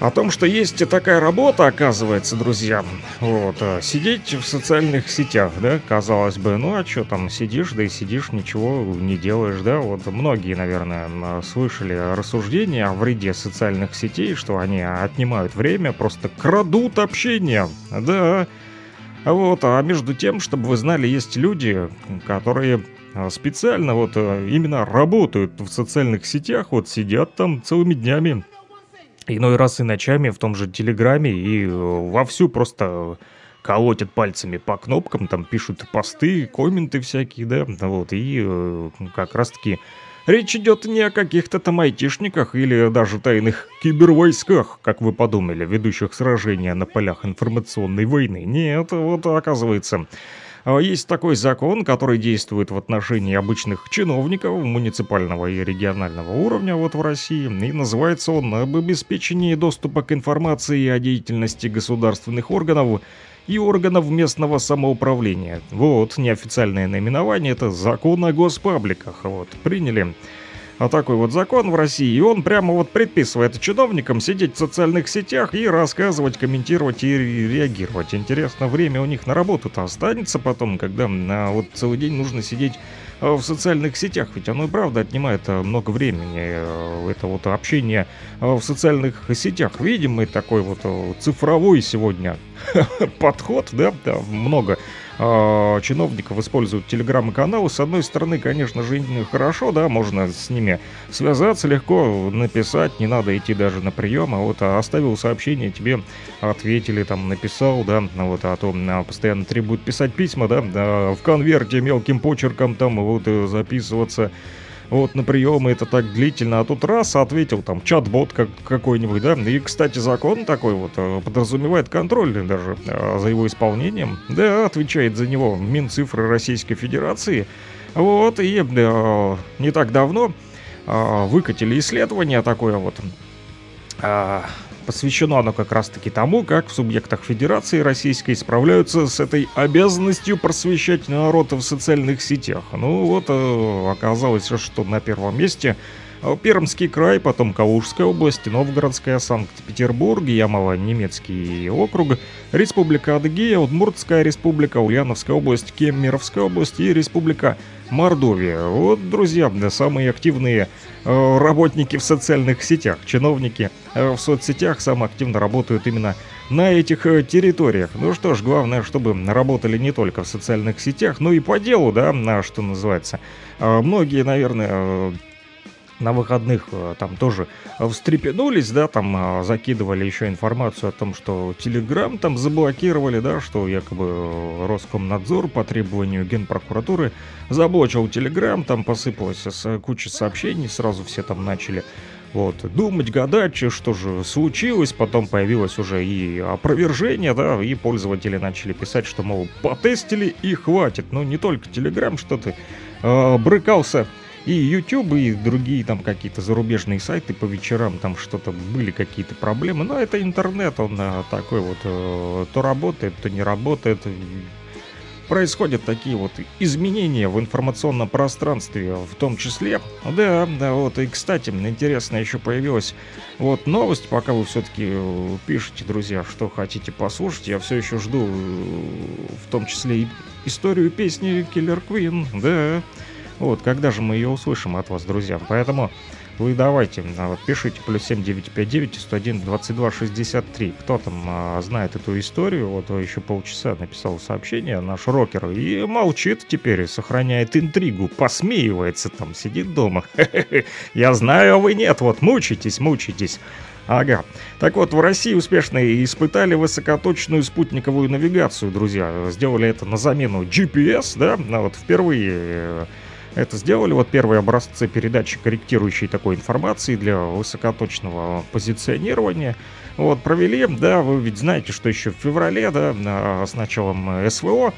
о том, что есть такая работа, оказывается, друзья, вот, сидеть в социальных сетях, да, казалось бы, ну а что там, сидишь, да и сидишь, ничего не делаешь, да, вот многие, наверное, слышали рассуждения о вреде социальных сетей, что они отнимают время, просто крадут общение, да, вот, а между тем, чтобы вы знали, есть люди, которые... специально вот именно работают в социальных сетях, вот сидят там целыми днями, иной раз и ночами в том же Телеграме и вовсю просто колотят пальцами по кнопкам, там пишут посты, комменты всякие, да, вот, и как раз-таки речь идет не о каких-то там айтишниках или даже тайных кибервойсках, как вы подумали, ведущих сражения на полях информационной войны. Нет, вот оказывается... Есть такой закон, который действует в отношении обычных чиновников муниципального и регионального уровня вот в России, и называется он «Об обеспечении доступа к информации о деятельности государственных органов и органов местного самоуправления». Вот неофициальное наименование – это «Закон о госпабликах». Вот, приняли такой вот закон в России, и он прямо вот предписывает чиновникам сидеть в социальных сетях и рассказывать, комментировать и реагировать. Интересно, время у них на работу-то останется потом, когда на вот целый день нужно сидеть в социальных сетях, ведь оно и правда отнимает много времени, это вот общение в социальных сетях. Видимый такой вот цифровой сегодня подход, да, да, много чиновников используют телеграм-каналы. С одной стороны, конечно же, хорошо, да, можно с ними связаться легко, написать, не надо идти даже на прием, а вот оставил сообщение, тебе ответили, там, написал, да, вот, а то постоянно требуют писать письма, да, в конверте мелким почерком, там, вот, записываться, вот, на приемы, это так длительно, а тут раз, ответил, там, чат-бот как, какой-нибудь, да, и, кстати, закон такой вот подразумевает контроль даже за его исполнением, да, отвечает за него Минцифры Российской Федерации, вот, и да, не так давно а, выкатили исследование такое вот, а, посвящено оно как раз-таки тому, как в субъектах Федерации Российской справляются с этой обязанностью просвещать народ в социальных сетях. Ну вот, оказалось, что на первом месте Пермский край, потом Калужская область, Новгородская, Санкт-Петербург, Ямало-Немецкий округ, Республика Адыгея, Удмуртская республика, Ульяновская область, Кемеровская область и Республика Мордовия. Вот, друзья, самые активные работники в социальных сетях, чиновники в соцсетях самые активно работают именно на этих территориях. Ну что ж, главное, чтобы работали не только в социальных сетях, но и по делу, да, на что называется. Многие, наверное, на выходных там тоже встрепенулись, да, там закидывали еще информацию о том, что Телеграм там заблокировали, да, что якобы Роскомнадзор по требованию Генпрокуратуры заблочил Телеграм, там посыпалась куча сообщений, сразу все там начали вот думать, гадать, что же случилось, потом появилось уже и опровержение, да, и пользователи начали писать, что, мол, потестили и хватит, но не только Телеграм, что-то э, брыкался. И YouTube, и другие там какие-то зарубежные сайты по вечерам, там что-то были какие-то проблемы. Но это интернет, он такой вот, то работает, то не работает. Происходят такие вот изменения в информационном пространстве в том числе. Да, да, вот, и, кстати, интересно, еще появилась вот новость, пока вы все-таки пишете, друзья, что хотите послушать. Я все еще жду, в том числе, и историю песни Killer Queen, да. Вот, когда же мы ее услышим от вас, друзья? Поэтому вы давайте, вот, пишите плюс семь девять пять девять сто один двадцать два шестьдесят три. Кто там а, знает эту историю? Вот еще полчаса написал сообщение наш рокер и молчит теперь, сохраняет интригу, посмеивается там, сидит дома. Я знаю, а вы нет, вот мучитесь, мучитесь. Ага. Так вот, в России успешно испытали высокоточную спутниковую навигацию, друзья. Сделали это на замену джи пи эс, да, вот впервые... Это сделали, вот первые образцы передачи корректирующей такой информации для высокоточного позиционирования. Вот, провели, да, вы ведь знаете, что еще в феврале, да, с началом СВО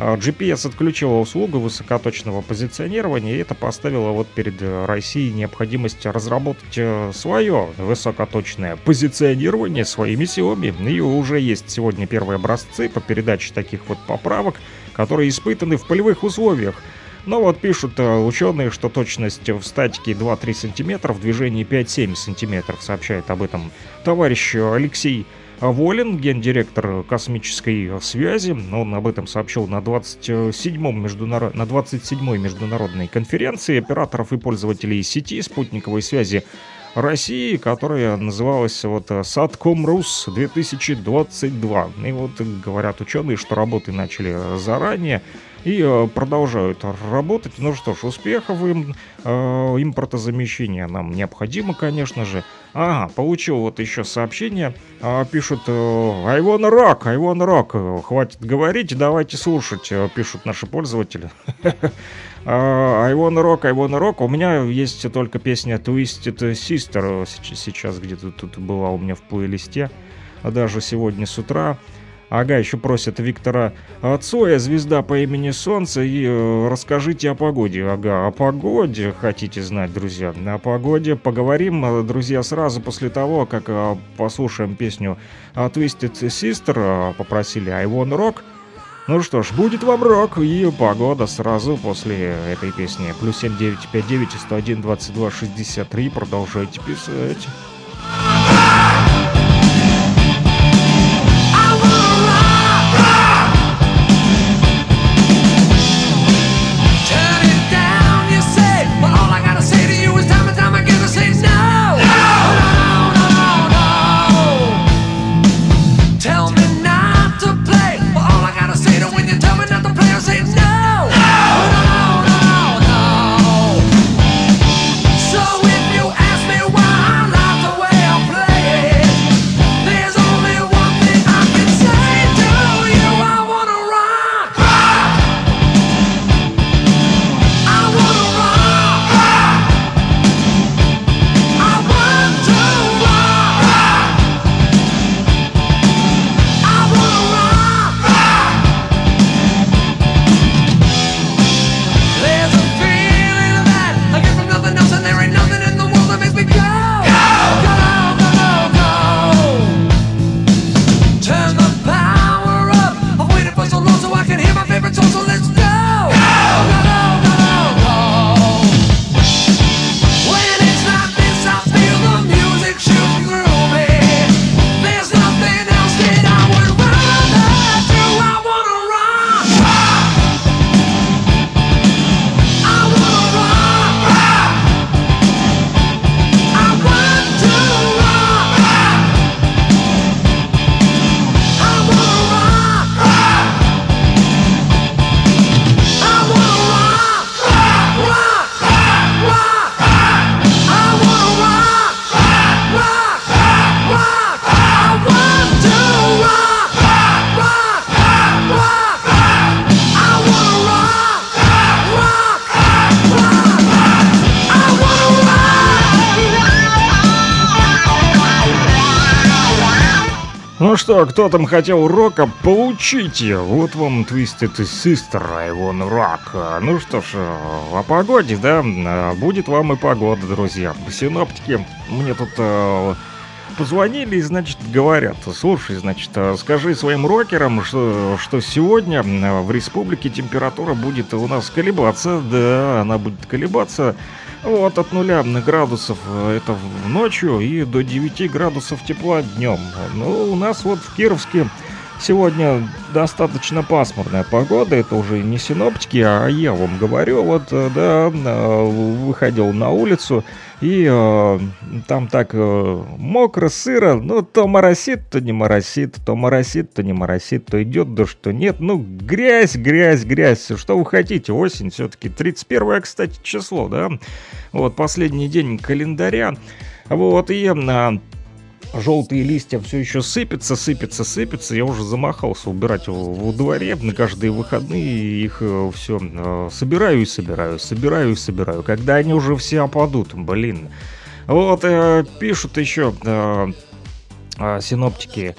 джи пи эс отключила услугу высокоточного позиционирования, и это поставило вот перед Россией необходимость разработать свое высокоточное позиционирование своими силами. И уже есть сегодня первые образцы по передаче таких вот поправок, которые испытаны в полевых условиях. Но вот пишут ученые, что точность в статике два-три сантиметра, в движении пять-семь сантиметров. Сообщает об этом товарищ Алексей Волин, гендиректор космической связи. Он об этом сообщил на двадцать седьмой международной конференции операторов и пользователей сети спутниковой связи России, которая называлась вот «Саткомрус две тысячи двадцать два». И вот говорят ученые, что работы начали заранее и продолжают работать. Ну что ж, успехов им. Э, импортозамещение нам необходимо, конечно же. Ага, получил вот еще сообщение. Э, пишут э, «I wanna rock, I wanna rock». Хватит говорить, давайте слушать, э, пишут наши пользователи. «I wanna rock, I wanna rock». У меня есть только песня «Twisted Sister». Сейчас где-то тут была у меня в плейлисте. Даже сегодня с утра. Ага, еще просят Виктора Цоя, «Звезда по имени Солнце», и э, расскажите о погоде. Ага, о погоде хотите знать, друзья? О погоде поговорим, друзья, сразу после того, как э, послушаем песню Twisted Sister. Э, попросили «I wanna rock». Ну что ж, будет вам рок и погода сразу после этой песни. Плюс семь девять пять девять сто один двадцать два шестьдесят три. Продолжайте писать. Ну что, кто там хотел рока, получите. Вот вам Twisted Sister, I want rock. Ну что ж, о погоде, да, будет вам и погода, друзья. Синоптики мне тут э, позвонили и, значит, говорят: слушай, значит, скажи своим рокерам, что, что сегодня в республике температура будет у нас колебаться. Да, она будет колебаться. Вот от нуля градусов это ночью и до девяти градусов тепла днем. Ну, у нас вот в Кировске сегодня достаточно пасмурная погода. Это уже не синоптики, а я вам говорю. Вот, да, выходил на улицу, и э, там так э, мокро, сыро. Ну, то моросит, то не моросит, то моросит, то не моросит, то идет дождь, то нет. Ну, грязь, грязь, грязь. Что вы хотите? Осень все-таки. тридцать первое, кстати, число, да? Вот, последний день календаря. Вот, и... на желтые листья все еще сыпятся, сыпятся, сыпятся. Я уже замахался убирать его во дворе. На каждые выходные их все э, собираю и собираю, собираю и собираю. Когда они уже все опадут, блин. Вот э, пишут еще э, э, синоптики,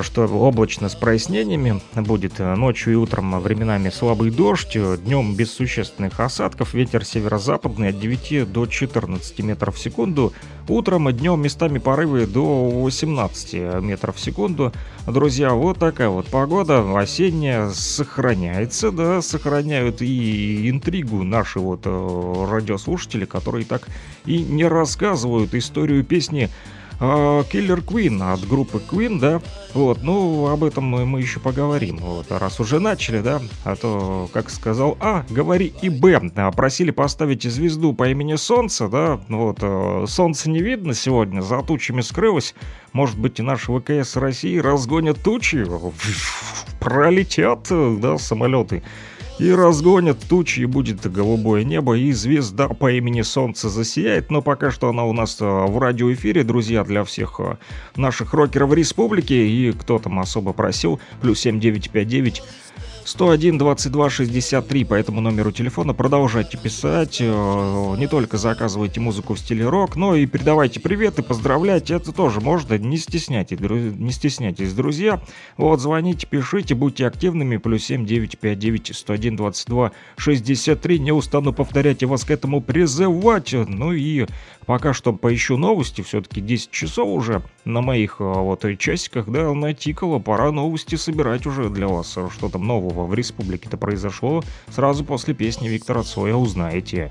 что облачно с прояснениями будет. Ночью и утром временами слабый дождь, днем без существенных осадков. Ветер северо-западный от девяти до четырнадцати метров в секунду. Утром и днем местами порывы до восемнадцати метров в секунду. Друзья, вот такая вот погода осенняя сохраняется, да, сохраняют и интригу наши вот радиослушатели, которые так и не рассказывают историю песни Killer Queen от группы Квин, да, вот, ну, об этом мы еще поговорим, вот, раз уже начали, да, а то, как сказал А, говори и Б, просили поставить звезду по имени Солнце, да, вот, солнце не видно сегодня, за тучами скрылось, может быть, и наш ВКС России разгонят тучи, пролетят, да, самолеты. И разгонят тучи, и будет голубое небо, и звезда по имени Солнце засияет. Но пока что она у нас в радиоэфире, друзья, для всех наших рокеров республики. И кто там особо просил, плюс семь девять пять девять сто один двадцать два шестьдесят три. По этому номеру телефона продолжайте писать. Не только заказывайте музыку в стиле рок, но и передавайте привет и поздравляйте. Это тоже можно, не стесняйтесь, не стесняйтесь, друзья. Вот, звоните, пишите, будьте активными. Плюс семь девять пять девять сто один двадцать два шестьдесят три. Не устану повторять и вас к этому призывать. Ну и пока что поищу новости. Все-таки десять часов уже на моих вот часиках, да, натикало. Пора новости собирать уже для вас. Что там нового в республике-то произошло, сразу после песни Виктора Цоя узнаете.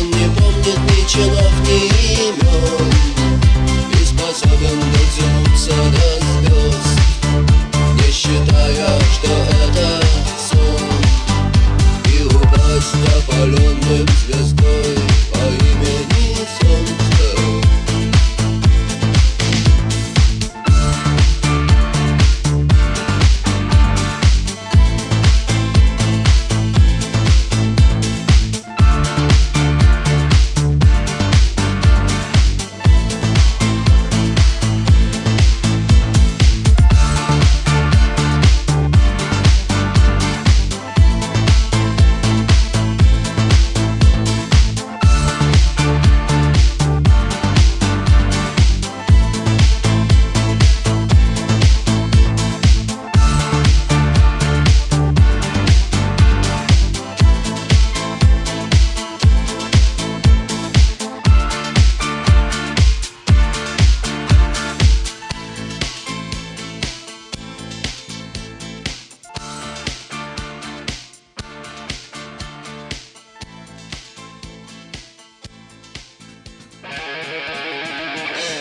Он не помнит ни чинов, ни имен.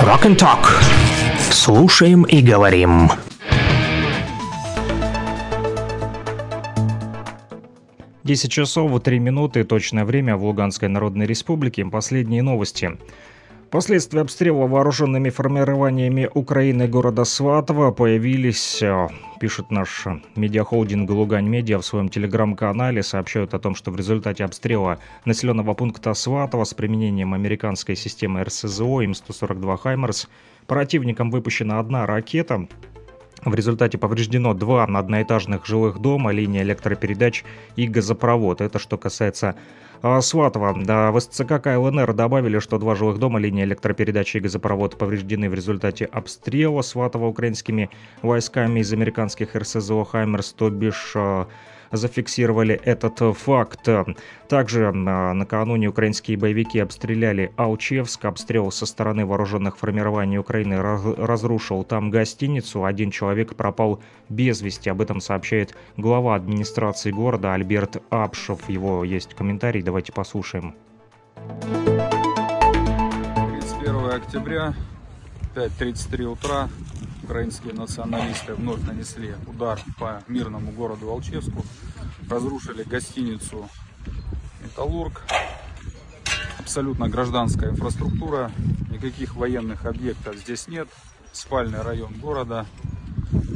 Rock and Talk. Слушаем и говорим. десять часов три минуты, точное время в Луганской Народной Республике. Последние новости. Последствия обстрела вооруженными формированиями Украины города Сватово появились, пишет наш медиахолдинг «Лугань-Медиа» в своем телеграм-канале. Сообщают о том, что в результате обстрела населенного пункта Сватово с применением американской системы эр эс зэ о эм сто сорок два «Хаймерс» противником выпущена одна ракета. В результате повреждено два одноэтажных жилых дома, линия электропередач и газопровод. Это что касается а, Сватова. Да, в эс цэ ка ка эл эн эр добавили, что два жилых дома, линия электропередач и газопровод повреждены в результате обстрела Сватова украинскими войсками из американских эр эс зэ о «Хаймерс», то бишь... А... зафиксировали этот факт. Также накануне украинские боевики обстреляли Алчевск. Обстрел со стороны вооруженных формирований Украины разрушил там гостиницу. Один человек пропал без вести. Об этом сообщает глава администрации города Альберт Апшев. Его есть комментарий. Давайте послушаем. тридцать первого октября, пять тридцать три утра. Украинские националисты вновь нанесли удар по мирному городу Алчевску, разрушили гостиницу «Металлург». Абсолютно гражданская инфраструктура, никаких военных объектов здесь нет, спальный район города.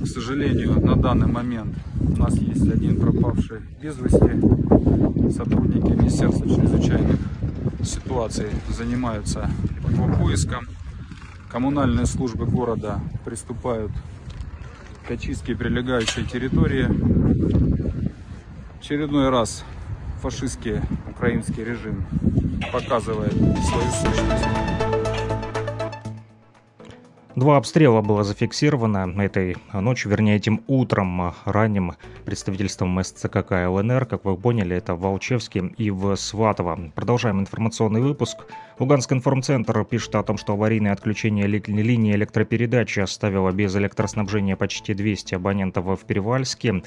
К сожалению, на данный момент у нас есть один пропавший без вести. Сотрудники Министерства чрезвычайных ситуаций занимаются его поиском. Коммунальные службы города приступают к очистке прилегающей территории. В очередной раз фашистский украинский режим показывает свою сущность. Два обстрела было зафиксировано этой ночью, вернее этим утром, ранним представительством эс цэ ка ка эл эн эр. Как вы поняли, это в Алчевске и в Сватово. Продолжаем информационный выпуск. Луганский информцентр пишет о том, что аварийное отключение ли- линии электропередачи оставило без электроснабжения почти двести абонентов в Перевальске.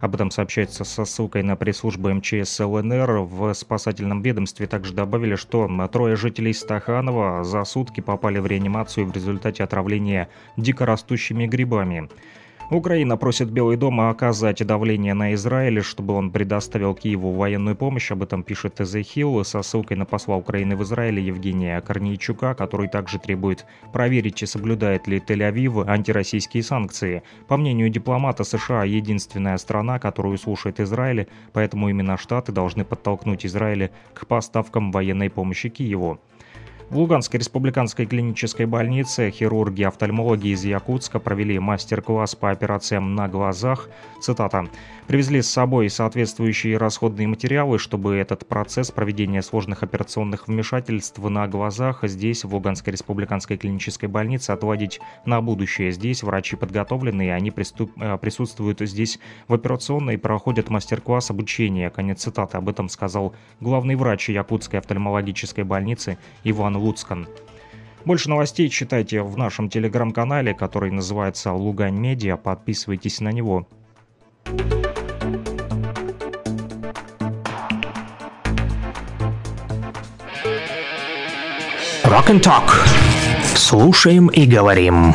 Об этом сообщается со ссылкой на пресс-службу эм че эс эл эн эр. В спасательном ведомстве также добавили, что трое жителей Стаханова за сутки попали в реанимацию в результате отравления дикорастущими грибами. Украина просит Белый дом оказать давление на Израиль, чтобы он предоставил Киеву военную помощь. Об этом пишет The Hill со ссылкой на посла Украины в Израиле Евгения Корнейчука, который также требует проверить, соблюдает ли Тель-Авив антироссийские санкции. По мнению дипломата, США единственная страна, которую слушает Израиль, поэтому именно Штаты должны подтолкнуть Израиль к поставкам военной помощи Киеву. В Луганской республиканской клинической больнице хирурги-офтальмологи из Якутска провели мастер-класс по операциям на глазах. Цитата. «Привезли с собой соответствующие расходные материалы, чтобы этот процесс проведения сложных операционных вмешательств на глазах здесь, в Луганской республиканской клинической больнице, отводить на будущее. Здесь врачи подготовленные, они приступ... присутствуют здесь в операционной и проходят мастер-класс обучения». Конец цитаты. Об этом сказал главный врач Якутской офтальмологической больницы Иван Луцкан. Луцкан. Больше новостей читайте в нашем телеграм-канале, который называется «Лугань-Медиа». Подписывайтесь на него. Rock and Talk. Слушаем и говорим.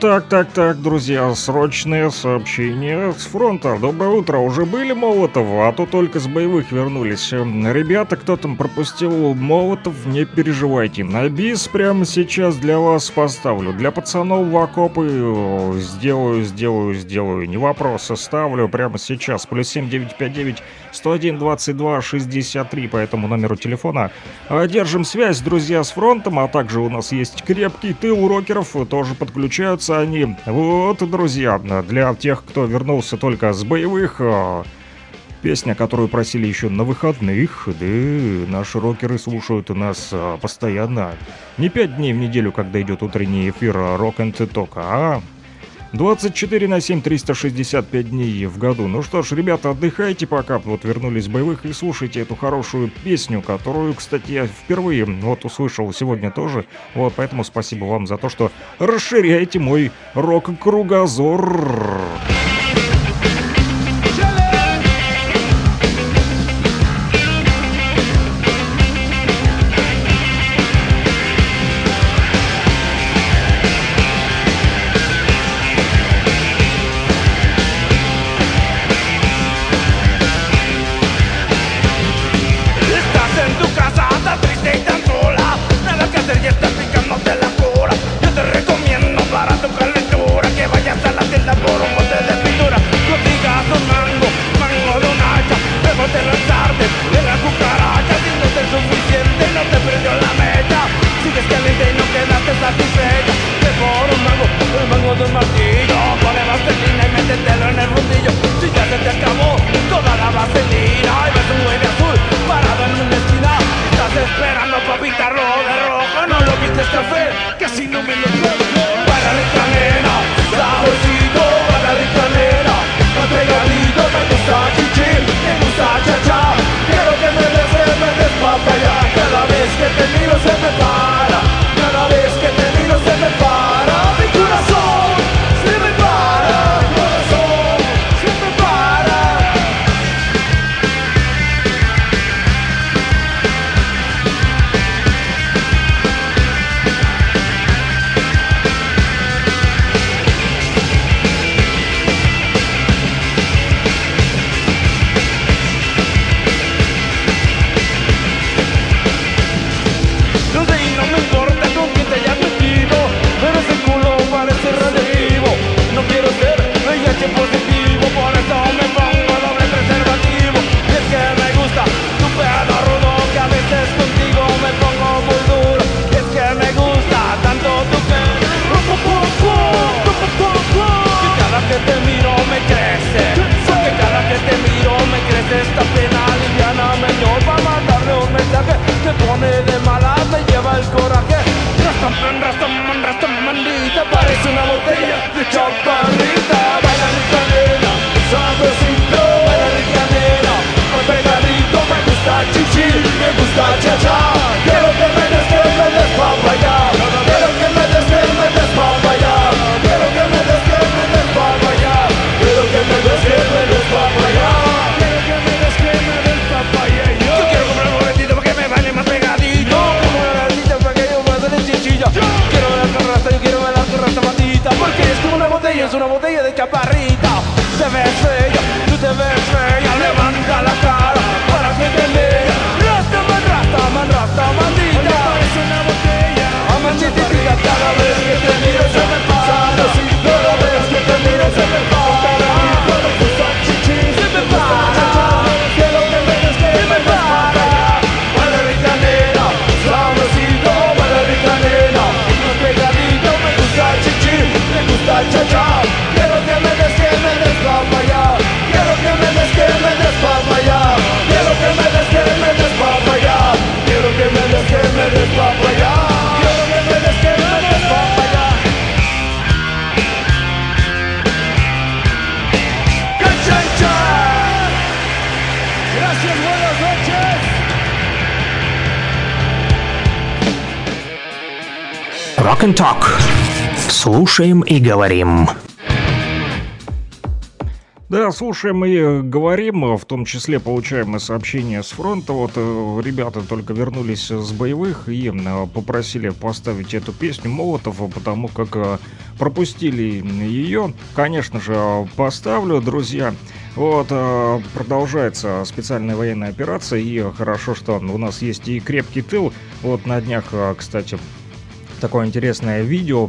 Так, так, так, друзья, срочные сообщения с фронта. Доброе утро, уже были Молотова, а то только с боевых вернулись. Ребята, кто там пропустил Молотов, не переживайте. На бис прямо сейчас для вас поставлю. Для пацанов в окопы сделаю, сделаю, сделаю. Не вопрос, ставлю прямо сейчас. Плюс семь девять пять девять сто один двадцать два шестьдесят три по этому номеру телефона. Держим связь, друзья, с фронтом, а также у нас есть крепкий тыл рокеров, тоже подключаются они. Вот, друзья, для тех, кто вернулся только с боевых, песня, которую просили еще на выходных, да, наши рокеры слушают у нас постоянно. Не пять дней в неделю, когда идет утренний эфир Rock and Talk, а двадцать четыре на семь, триста шестьдесят пять дней в году. Ну что ж, ребята, отдыхайте пока, вот вернулись с боевых, и слушайте эту хорошую песню, которую, кстати, я впервые вот услышал сегодня тоже. Вот, поэтому спасибо вам за то, что расширяете мой рок-кругозор. Por un montón de Rock and Talk. Слушаем и говорим. Да, слушаем и говорим, в том числе получаем и сообщения с фронта. Вот ребята только вернулись с боевых и попросили поставить эту песню Молотова, потому как пропустили ее. Конечно же, поставлю, друзья. Вот, продолжается специальная военная операция, и хорошо, что у нас есть и крепкий тыл. Вот на днях, кстати, такое интересное видео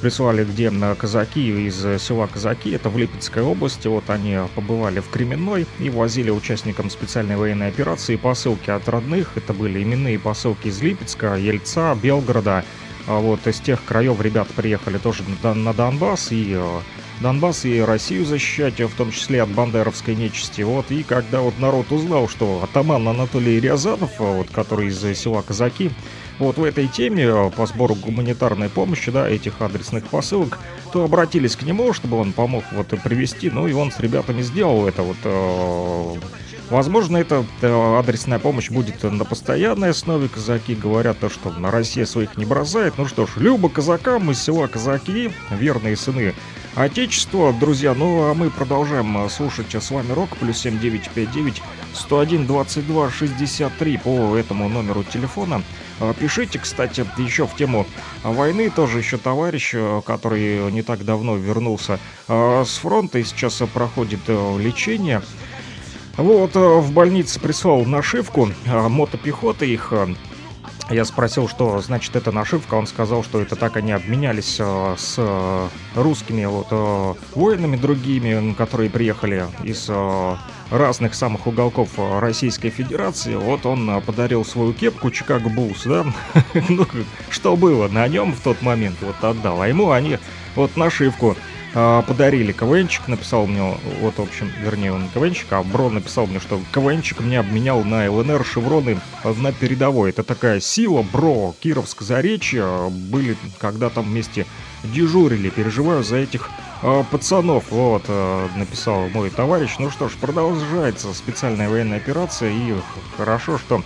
прислали, где казаки из села Казаки, это в Липецкой области, вот они побывали в Кременной и возили участникам специальной военной операции посылки от родных, это были именные посылки из Липецка, Ельца, Белгорода, вот из тех краев ребята приехали тоже на Донбасс и... Донбасс и Россию защищать, в том числе от бандеровской нечисти. Вот, и когда вот народ узнал, что атаман Анатолий Рязанов, вот, который из села Казаки, вот в этой теме по сбору гуманитарной помощи, да, этих адресных посылок, то обратились к нему, чтобы он помог вот привезти, ну и он с ребятами сделал это вот... Э- Возможно, эта адресная помощь будет на постоянной основе. Казаки говорят, что Россия своих не бросает. Ну что ж, люба казакам из села Казаки, верные сыны Отечества, друзья. Ну а мы продолжаем слушать с вами рок. Плюс семь девять пять девять сто один двадцать два шестьдесят три по этому номеру телефона. Пишите, кстати, еще в тему войны. Тоже еще товарищ, который не так давно вернулся с фронта и сейчас проходит лечение. Вот, в больнице прислал нашивку, мотопехоты их, я спросил, что значит эта нашивка, он сказал, что это так они обменялись с русскими вот воинами другими, которые приехали из разных самых уголков Российской Федерации, вот он подарил свою кепку Чикаго Буллс, да, ну, что было на нем в тот момент, вот отдал, а ему они вот нашивку подарили. КВНчик написал мне, вот, в общем, вернее, он КВНчик, а Бро написал мне, что КВНчик мне обменял на ЛНР шевроны на передовой. Это такая сила, Бро, Кировск, Заречье, были, когда там вместе дежурили, переживаю за этих э, пацанов, вот, э, написал мой товарищ. Ну что ж, продолжается специальная военная операция, и хорошо, что...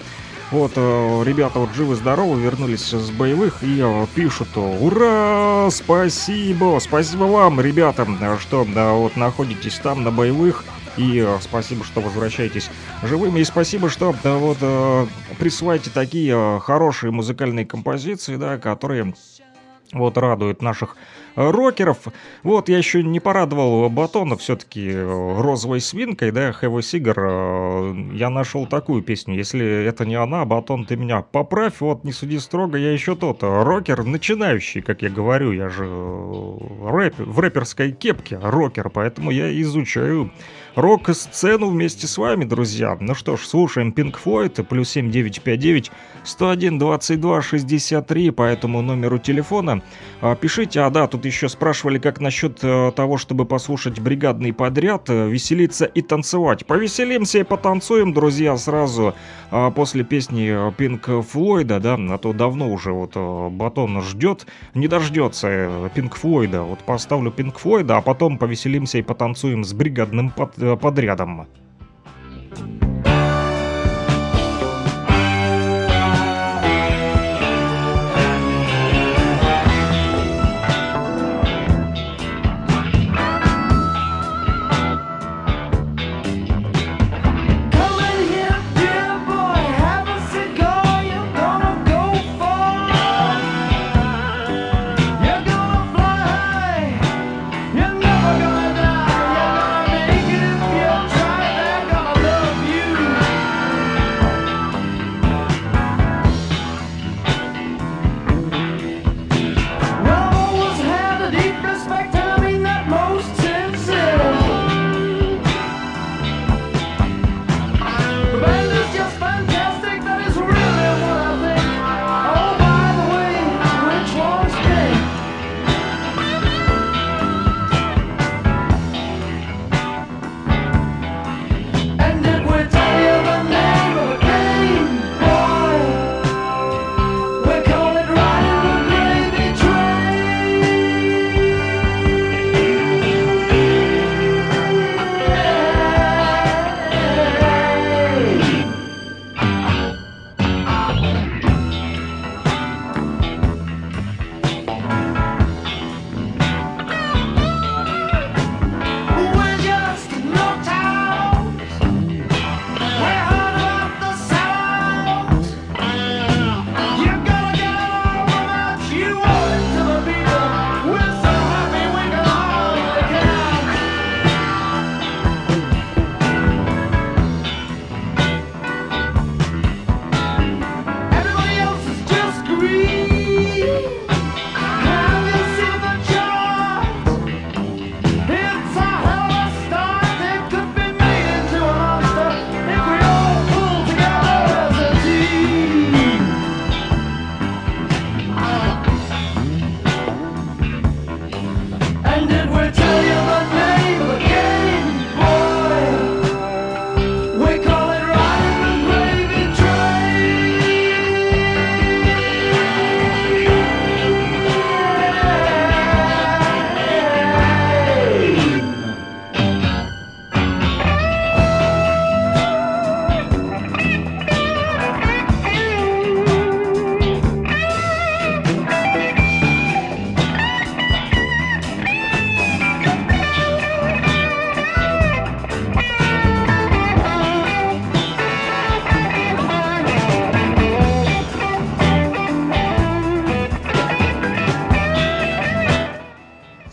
Вот, ребята вот живы-здоровы, вернулись с боевых и пишут: ура, спасибо, спасибо вам, ребята, что да, вот находитесь там на боевых. И спасибо, что возвращаетесь живыми. И спасибо, что да, вот, присылаете такие хорошие музыкальные композиции, да, которые вот радуют наших рокеров. Вот, я еще не порадовал Батона все-таки розовой свинкой, да, Have a Cigar. Я нашел такую песню: если это не она, Батон, ты меня поправь. Вот, не суди строго, я еще тот рокер начинающий, как я говорю. Я же рэп, в рэперской кепке рокер, поэтому я изучаю рок-сцену вместе с вами, друзья. Ну что ж, слушаем Pink Floyd. Плюс семь девять пять девять сто один двадцать два шестьдесят три по этому номеру телефона. Пишите, а да, тут еще спрашивали, как насчет того, чтобы послушать бригадный подряд, веселиться и танцевать. Повеселимся и потанцуем, друзья, сразу после песни Pink Floyd, да, а то давно уже вот Батон ждет, не дождется Pink Floyd. Вот поставлю Pink Floyd, а потом повеселимся и потанцуем с бригадным подрядом. подрядом.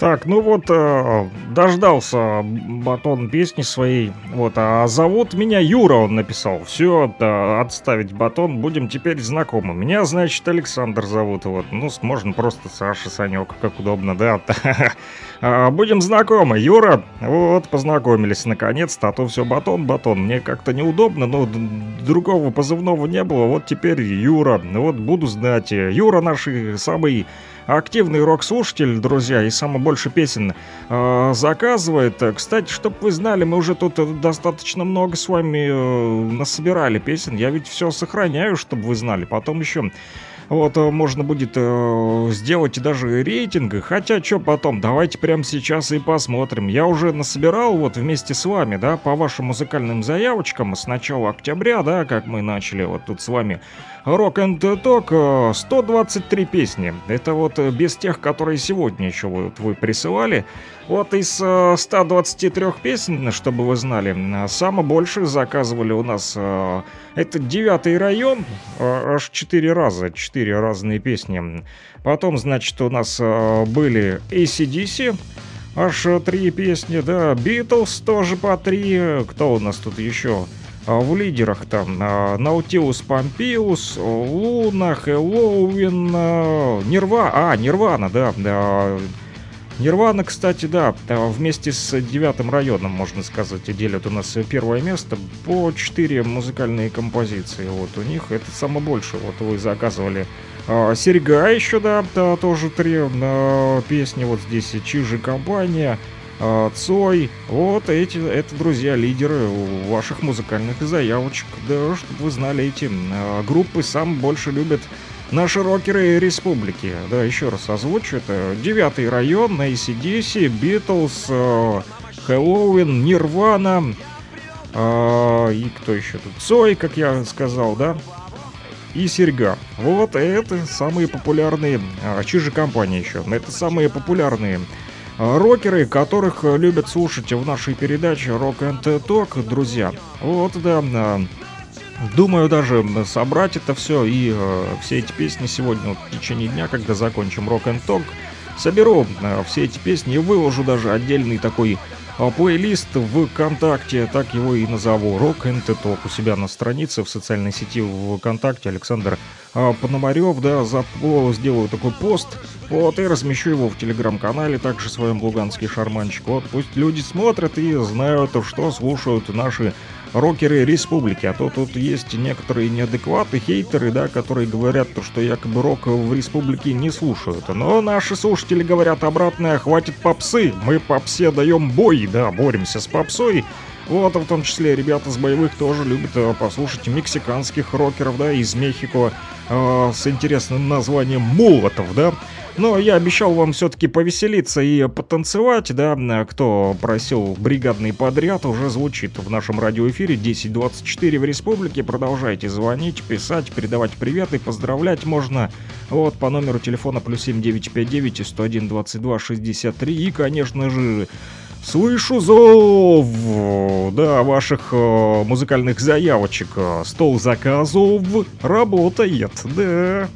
Так, ну вот, э, дождался Батон песни своей. Вот, а зовут меня Юра, он написал. Все, да, отставить Батон, будем теперь знакомы. Меня, значит, Александр зовут. Вот, ну, можно просто Саша, Санек, как удобно, да. Будем знакомы, Юра. Вот, познакомились наконец-то, а то все Батон, Батон. Мне как-то неудобно, но другого позывного не было. Вот теперь Юра, вот буду знать. Юра наш самый активный рок-слушатель, друзья, и самый больше песен э, заказывает. Кстати, чтобы вы знали, мы уже тут достаточно много с вами э, насобирали песен. Я ведь все сохраняю, чтобы вы знали. Потом еще... Вот, можно будет э, сделать даже рейтинг. Хотя, что потом, давайте прямо сейчас и посмотрим. Я уже насобирал вот вместе с вами, да, по вашим музыкальным заявочкам с начала октября, да, как мы начали вот тут с вами Rock and Talk, сто двадцать три песни. Это вот без тех, которые сегодня еще вот вы присылали. Вот из э, ста двадцати трёх песен, чтобы вы знали, самое больше заказывали у нас э, это девятый район, э, аж четыре раза, четыре разные песни. Потом, значит, у нас э, были эй си ди си, аж три песни, да, Beatles тоже по три, кто у нас тут еще... В лидерах там Наутилус Помпилус, Луна, Хэллоуин, Нирва... А, Нирвана, да, да. Нирвана, кстати, да, вместе с девятым районом, можно сказать, делят у нас первое место по четыре музыкальные композиции. Вот у них это самое большее. Вот вы заказывали Серьга еще, да, да, тоже три песни. Вот здесь Чижи Компания, Цой, вот эти, это, друзья, лидеры ваших музыкальных заявочек, да, чтобы вы знали, эти группы сам больше любят наши рокеры республики, да, еще раз озвучу, это девятый район, эй си ди си, Beatles, Хэллоуин, Нирвана, и кто еще тут, Цой, как я сказал, да, и Серьга, вот это самые популярные, Чижи Компания еще, это самые популярные рокеры, которых любят слушать в нашей передаче Rock and Talk, друзья. Вот, да, думаю даже собрать это все и э, все эти песни сегодня вот, в течение дня, когда закончим Rock and Talk, соберу э, все эти песни и выложу даже отдельный такой э, плейлист в ВКонтакте, так его и назову, Rock and Talk, у себя на странице в социальной сети в ВКонтакте Александр Пономарёв, да, за, о, сделаю такой пост, вот, и размещу его в телеграм-канале, также своем Луганский шарманчик, вот, пусть люди смотрят и знают, что слушают наши рокеры республики, а то тут есть некоторые неадекваты, хейтеры, да, которые говорят, что якобы рок в республике не слушают, но наши слушатели говорят обратное, хватит попсы, мы попсе даем бой, да, боремся с попсой. Вот, в том числе, ребята с боевых тоже любят э, послушать мексиканских рокеров, да, из Мехико, э, с интересным названием Молотов, да. Но я обещал вам все-таки повеселиться и потанцевать, да, кто просил бригадный подряд, уже звучит в нашем радиоэфире десять двадцать четыре в республике. Продолжайте звонить, писать, передавать привет и поздравлять можно вот по номеру телефона плюс семь девятьсот пятьдесят девять сто один двадцать два шестьдесят три и, конечно же... Слышу зов, да, ваших э, музыкальных заявочек. Стол заказов работает, да.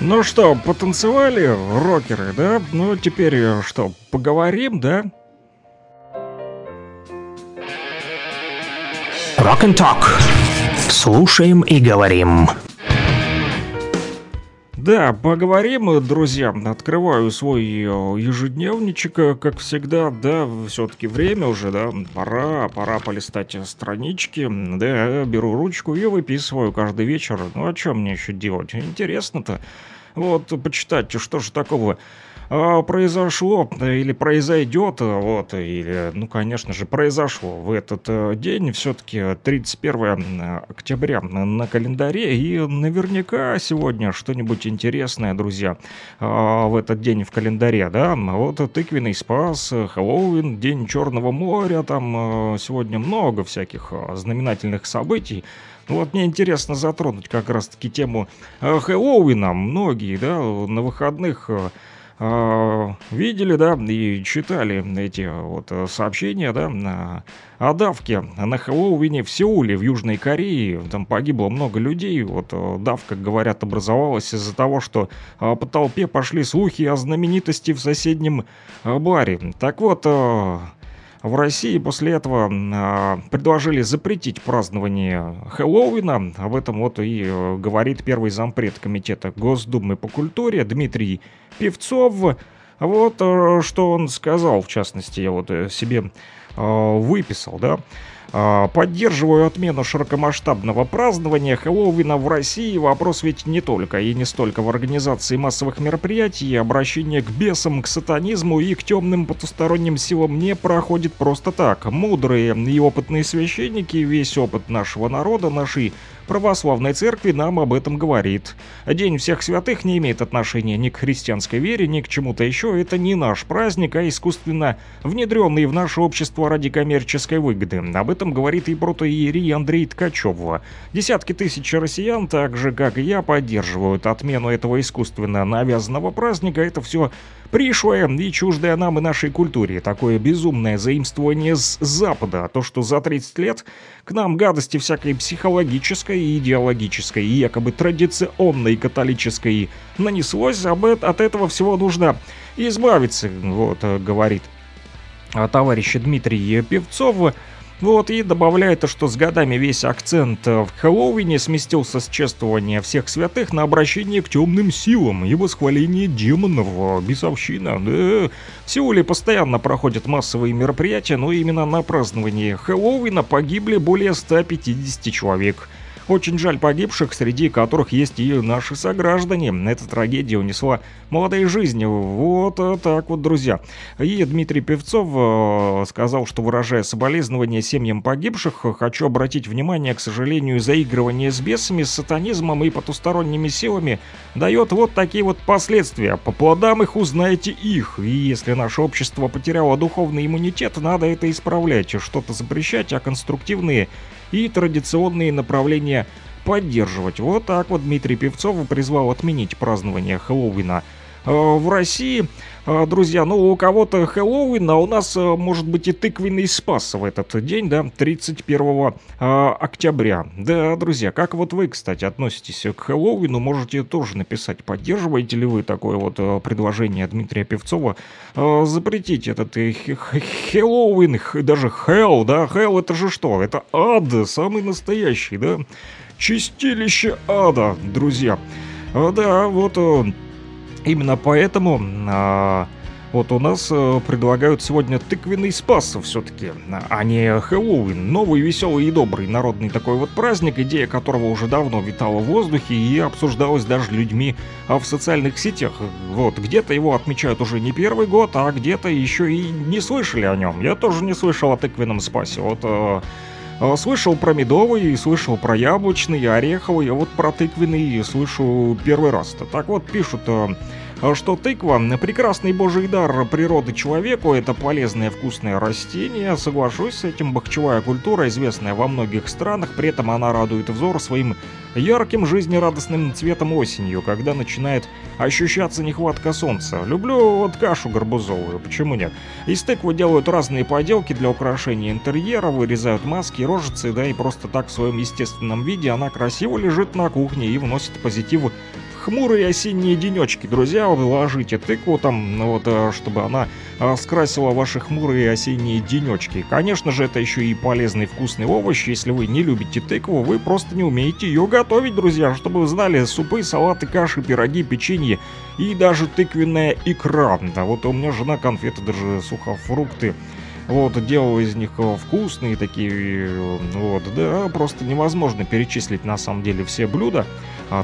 Ну что, потанцевали, рокеры, да? Ну теперь что, поговорим, да? Rock and Talk. Слушаем и говорим. Да, поговорим, друзья. Открываю свой ежедневничек, как всегда. Да, все-таки время уже, да. Пора, пора полистать странички. Да, беру ручку и выписываю каждый вечер. Ну, а что мне еще делать? Интересно-то. Вот, почитать, что же такого а, произошло или произойдет, вот, или, ну, конечно же, произошло в этот день, все-таки тридцать первое октября на календаре, и наверняка сегодня что-нибудь интересное, друзья, а, в этот день в календаре, да, вот тыквенный спас, Хэллоуин, День Черного моря, там сегодня много всяких знаменательных событий. Вот мне интересно затронуть как раз-таки тему Хэллоуина. Многие, да, на выходных э, видели, да, и читали эти вот сообщения, да, на, о давке на Хэллоуине в Сеуле, в Южной Корее. Там погибло много людей. Вот давка, говорят, образовалась из-за того, что э, по толпе пошли слухи о знаменитости в соседнем э, баре. Так вот... Э, В России после этого э, предложили запретить празднование Хэллоуина. Об этом вот и э, говорит первый зампред комитета Госдумы по культуре Дмитрий Певцов. Вот э, что он сказал, в частности, я вот себе э, выписал, да. Поддерживаю отмену широкомасштабного празднования Хэллоуина в России. Вопрос ведь не только и не столько в организации массовых мероприятий. Обращение к бесам, к сатанизму и к темным потусторонним силам не проходит просто так. Мудрые и опытные священники, весь опыт нашего народа, нашей православной церкви нам об этом говорит. День всех святых не имеет отношения ни к христианской вере, ни к чему-то еще. Это не наш праздник, а искусственно внедренный в наше общество ради коммерческой выгоды. Об этом говорит и протоиерей Андрей Ткачев. Десятки тысяч россиян, так же как и я, поддерживают отмену этого искусственно навязанного праздника. Это все пришлое и чуждое нам и нашей культуре. Такое безумное заимствование с Запада. То, что за тридцать лет к нам гадости всякой психологической, и идеологической, и якобы традиционной католической нанеслось, об это, от этого всего нужно избавиться, вот, говорит товарищ Дмитрий Певцов. Вот, и добавляет, что с годами весь акцент в Хэллоуине сместился с чествования всех святых на обращение к темным силам и восхваление демонов, бесовщина. Да. В Сеуле постоянно проходят массовые мероприятия, но именно на праздновании Хэллоуина погибли более ста пятидесяти человек. Очень жаль погибших, среди которых есть и наши сограждане. Эта трагедия унесла молодые жизни. Вот так вот, друзья. И Дмитрий Певцов сказал, что, выражая соболезнования семьям погибших, хочу обратить внимание, к сожалению, заигрывание с бесами, с сатанизмом и потусторонними силами дает вот такие вот последствия. По плодам их узнаете их. И если наше общество потеряло духовный иммунитет, надо это исправлять, что-то запрещать, а конструктивные и традиционные направления поддерживать. Вот так вот Дмитрий Певцов призвал отменить празднование Хэллоуина в России. Друзья, ну у кого-то Хэллоуин, а у нас может быть и тыквенный спас в этот день, да, тридцать первого октября. Да, друзья, как вот вы, кстати, относитесь к Хэллоуину, можете тоже написать, поддерживаете ли вы такое вот предложение Дмитрия Певцова запретить этот Хэллоуин, даже Хэлл, да, Хэлл это же что, это ад, самый настоящий, да, чистилище ада, друзья. Да, вот... Именно поэтому а, вот у нас а, предлагают сегодня тыквенный спас все-таки, а не Хэллоуин. Новый, веселый и добрый народный такой вот праздник, идея которого уже давно витала в воздухе и обсуждалась даже людьми а, в социальных сетях. Вот, где-то его отмечают уже не первый год, а где-то еще и не слышали о нем. Я тоже не слышал о тыквенном спасе. Вот... А... Слышал про медовый, слышал про яблочный, ореховый, а вот про тыквенный слышу первый раз. Так вот, пишут что тыква — прекрасный божий дар природы человеку, это полезное вкусное растение. Соглашусь с этим, бахчевая культура, известная во многих странах, при этом она радует взор своим ярким жизнерадостным цветом осенью, когда начинает ощущаться нехватка солнца. Люблю вот кашу горбузовую, почему нет? Из тыквы делают разные поделки для украшения интерьера, вырезают маски, рожицы, да и просто так в своем естественном виде она красиво лежит на кухне и вносит позитив в хмурые осенние денечки. Друзья, выложите тыкву там, ну вот, чтобы она скрасила ваши хмурые осенние денечки. Конечно же, это еще и полезный вкусный овощ. Если вы не любите тыкву, вы просто не умеете ее готовить, друзья. Чтобы вы знали, супы, салаты, каши, пироги, печенье и даже тыквенная икра. Да вот у меня жена конфеты, даже сухофрукты, вот, делала из них вкусные такие, вот, да, просто невозможно перечислить на самом деле все блюда.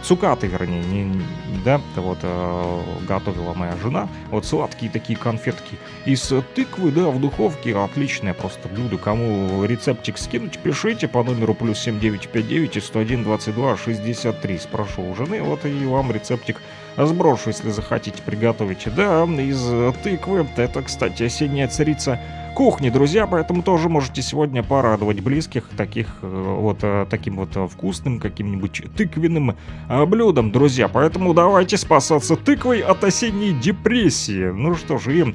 Цукаты, вернее, не, не, да, вот, э, готовила моя жена, вот, сладкие такие конфетки из тыквы, да, в духовке, отличное просто блюдо. Кому рецептик скинуть, пишите по номеру плюс семь девять пять девять сто один двадцать два шестьдесят три, спрошу у жены, вот, и вам рецептик сброшу, если захотите приготовить. Да, из тыквы, это, кстати, осенняя царица кухни, друзья, поэтому тоже можете сегодня порадовать близких таких вот таким вот вкусным каким-нибудь тыквенным блюдом, друзья. Поэтому давайте спасаться тыквой от осенней депрессии. Ну что же, и,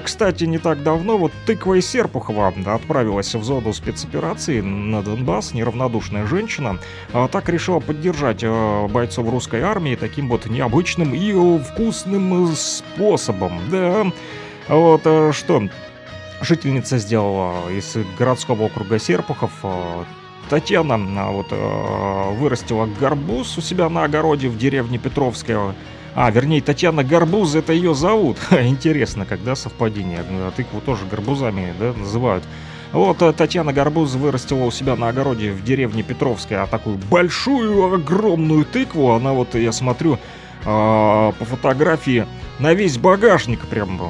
кстати, не так давно вот тыква из Серпухова отправилась в зону спецоперации на Донбасс. Неравнодушная женщина так решила поддержать бойцов русской армии таким вот необычным и вкусным способом. Да, вот что... Жительница сделала из городского округа Серпухов. Татьяна вот, вырастила горбуз у себя на огороде в деревне Петровская. А, вернее, Татьяна Горбуз, это ее зовут. Интересно, когда совпадение. Тыкву тоже горбузами, да, называют. Вот Татьяна Горбуз вырастила у себя на огороде в деревне Петровская такую большую, огромную тыкву. Она вот, я смотрю, по фотографии на весь багажник, прям,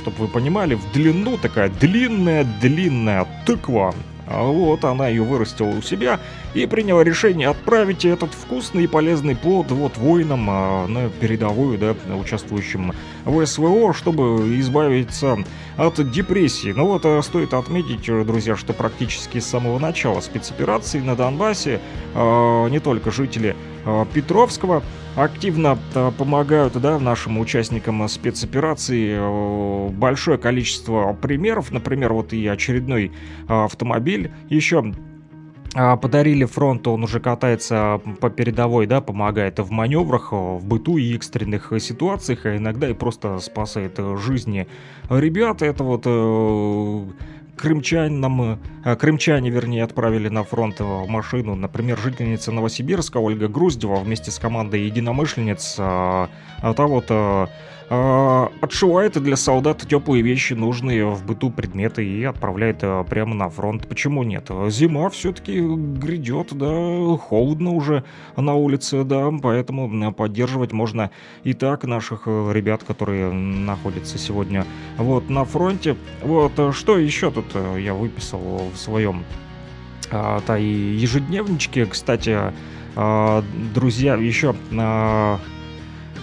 чтобы вы понимали, в длину такая длинная-длинная тыква. Вот она ее вырастила у себя и приняла решение отправить этот вкусный и полезный плод вот воинам а, на передовую, да, участвующим в СВО, чтобы избавиться от депрессии. Ну вот а, стоит отметить, друзья, что практически с самого начала спецоперации на Донбассе а, не только жители а, Петровского активно а, помогают, да, нашим участникам спецоперации. А, большое количество примеров, например, вот и очередной а, автомобиль. Еще подарили фронту, он уже катается по передовой, да, помогает в маневрах, в быту и экстренных ситуациях, а иногда и просто спасает жизни ребят. Это вот... Крымчанам, крымчане, вернее, отправили на фронт машину. Например, жительница Новосибирска Ольга Груздева вместе с командой единомышленниц а, а, та вот, а, а, отшивает для солдат теплые вещи, нужные в быту предметы, и отправляет а, прямо на фронт. Почему нет? Зима все-таки грядет, да, холодно уже на улице, да, поэтому поддерживать можно и так наших ребят, которые находятся сегодня вот на фронте. Вот, что еще тут я выписал в своем а, та и ежедневничке. Кстати, а, друзья, еще а,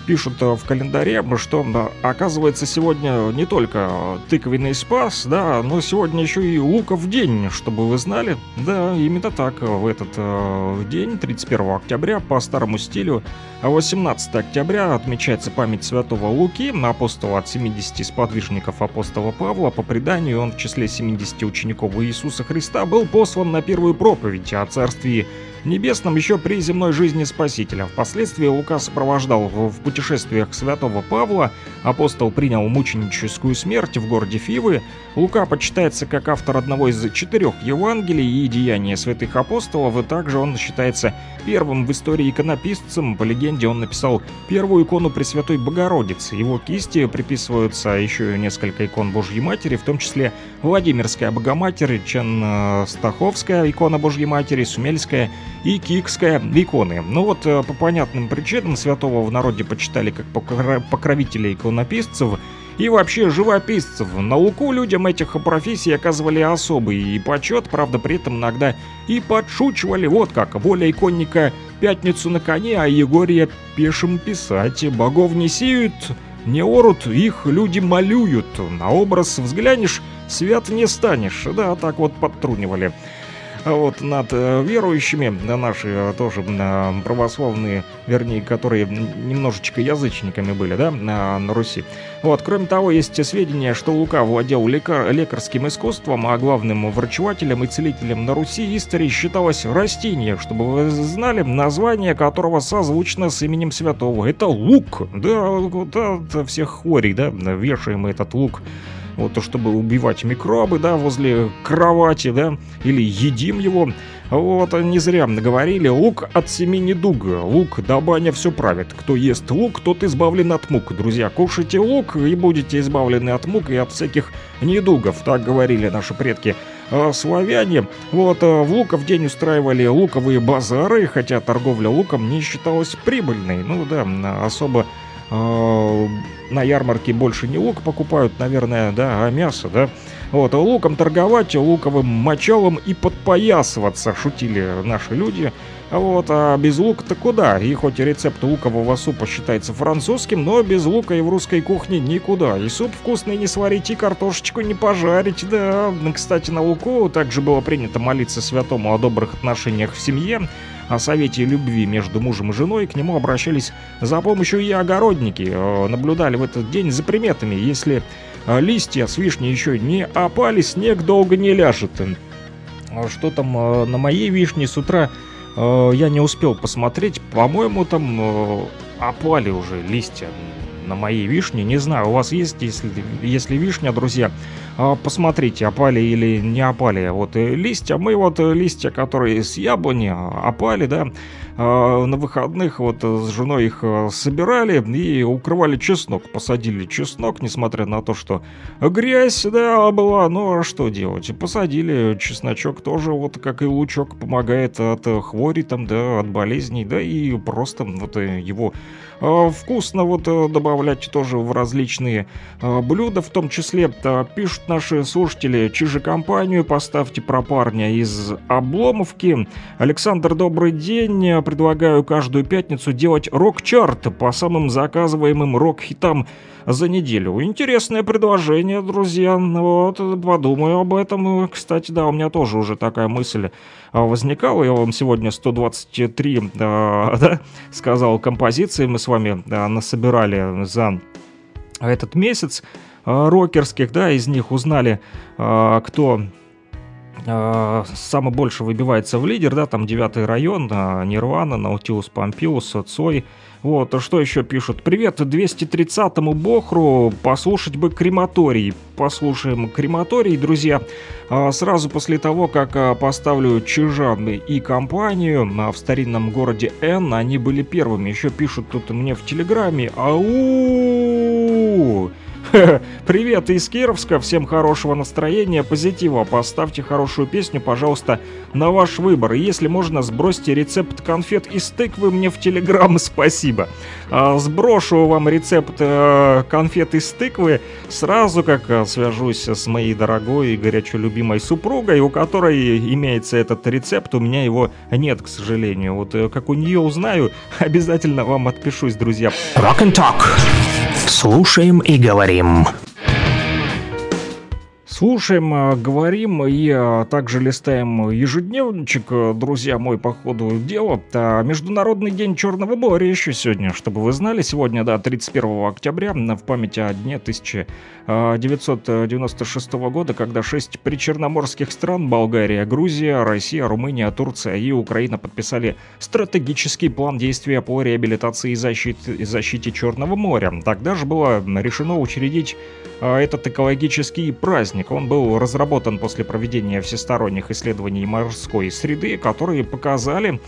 пишут в календаре, что, да, оказывается, сегодня не только тыквенный спас, да, но сегодня еще и луков день, чтобы вы знали. Да, именно так, в этот а, день, тридцать первого октября, по старому стилю, восемнадцатого октября отмечается память святого Луки, апостола от семидесяти сподвижников апостола Павла. По преданию, он в числе семидесяти учеников Иисуса Христа был послан на первую проповедь о Царстве Небесном еще при земной жизни Спасителя. Впоследствии Лука сопровождал в путешествиях святого Павла. Апостол принял мученическую смерть в городе Фивы. Лука почитается как автор одного из четырех Евангелий и деяний святых апостолов. Также он считается первым в истории иконописцем. По легенде, где он написал первую икону Пресвятой Богородицы. Его кисти приписываются еще несколько икон Божьей Матери, в том числе Владимирская Богоматерь, Ченстаховская икона Божьей Матери, Сумельская и Кикская иконы. Ну вот, по понятным причинам святого в народе почитали как покровителя иконописцев и вообще живописцев. На Луку людям этих профессий оказывали особый и почет, правда, при этом иногда и подшучивали. Вот как: воля иконника пятницу на коне, а Егорья пешим писать. Богов не сеют, не орут, их люди молюют. На образ взглянешь, свят не станешь. Да, так вот подтрунивали. Вот над верующими, наши тоже православные, вернее, которые немножечко язычниками были, да, на, на Руси. Вот, кроме того, есть сведения, что Лука владел лекар, лекарским искусством, а главным врачевателем и целителем на Руси истории считалось растение, чтобы вы знали, название которого созвучно с именем святого. Это лук, да, от всех хворей, да, вешаем этот лук. Вот, чтобы убивать микробы, да, возле кровати, да, или едим его. Вот, не зря наговорили, лук от семи недуг, лук да баня все правит. Кто ест лук, тот избавлен от мук. Друзья, кушайте лук и будете избавлены от мук и от всяких недугов. Так говорили наши предки славяне. Вот, в Луков день устраивали луковые базары, хотя торговля луком не считалась прибыльной. Ну да, особо... На ярмарке больше не лук покупают, наверное, да, а мясо, да. Вот, луком торговать, луковым мочалом и подпоясываться, шутили наши люди. Вот, а без лука-то куда? И хоть рецепт лукового супа считается французским, но без лука и в русской кухне никуда. И суп вкусный не сварить, и картошечку не пожарить, да. Кстати, на луку также было принято молиться святому о добрых отношениях в семье, о совете любви между мужем и женой. К нему обращались за помощью и огородники. Наблюдали в этот день за приметами. Если листья с вишни еще не опали, снег долго не ляжет. Что там на моей вишне с утра, я не успел посмотреть. По-моему, там опали уже листья на моей вишне. Не знаю, у вас есть, если, если вишня, друзья, посмотрите, опали или не опали вот листья. Мы вот листья, которые с яблони опали, да, на выходных вот с женой их собирали и укрывали чеснок, посадили чеснок, несмотря на то, что грязь, да, была, ну а что делать, посадили чесночок тоже, вот как и лучок, помогает от хвори там, да, от болезней, да, и просто вот его вкусно вот добавлять тоже в различные блюда, в том числе пишут наши слушатели: Чижи Компанию поставьте про парня из Обломовки. Александр, добрый день. Предлагаю каждую пятницу делать рок-чарт по самым заказываемым рок-хитам за неделю. Интересное предложение, друзья. Вот, подумаю об этом. Кстати, да, у меня тоже уже такая мысль возникала. Я вам сегодня сто двадцать три, да, да, сказал, композиции мы с вами, да, насобирали за этот месяц рокерских, да, из них узнали, кто самый больше выбивается в лидер, да, там девятый район, Нирвана, Наутилус Помпилус, Цой. Вот, а что еще пишут? Привет двести тридцатому Бохру, послушать бы Крематорий. Послушаем Крематорий, друзья. Сразу после того, как поставлю Чижа и компанию в старинном городе Н, они были первыми. Еще пишут тут мне в Телеграме: ау! Привет из Кировска, всем хорошего настроения, позитива. Поставьте хорошую песню, пожалуйста, на ваш выбор. И если можно, сбросьте рецепт конфет из тыквы мне в Телеграм, спасибо. а, Сброшу вам рецепт э, конфет из тыквы сразу, как свяжусь с моей дорогой и горячо любимой супругой, у которой имеется этот рецепт. У меня его нет, к сожалению. Вот как у нее узнаю, обязательно вам отпишусь, друзья. Rock and Talk. Слушаем и говорим. Слушаем, говорим и также листаем ежедневничек, друзья, мой по ходу дела. Международный день Черного моря еще сегодня, чтобы вы знали. Сегодня, да, тридцать первого октября, в память о дне тысяча девятьсот девяносто шестого года, когда шесть причерноморских стран — Болгария, Грузия, Россия, Румыния, Турция и Украина — подписали стратегический план действия по реабилитации и защите, защите Черного моря. Тогда же было решено учредить этот экологический праздник. Он был разработан после проведения всесторонних исследований морской среды, которые показали,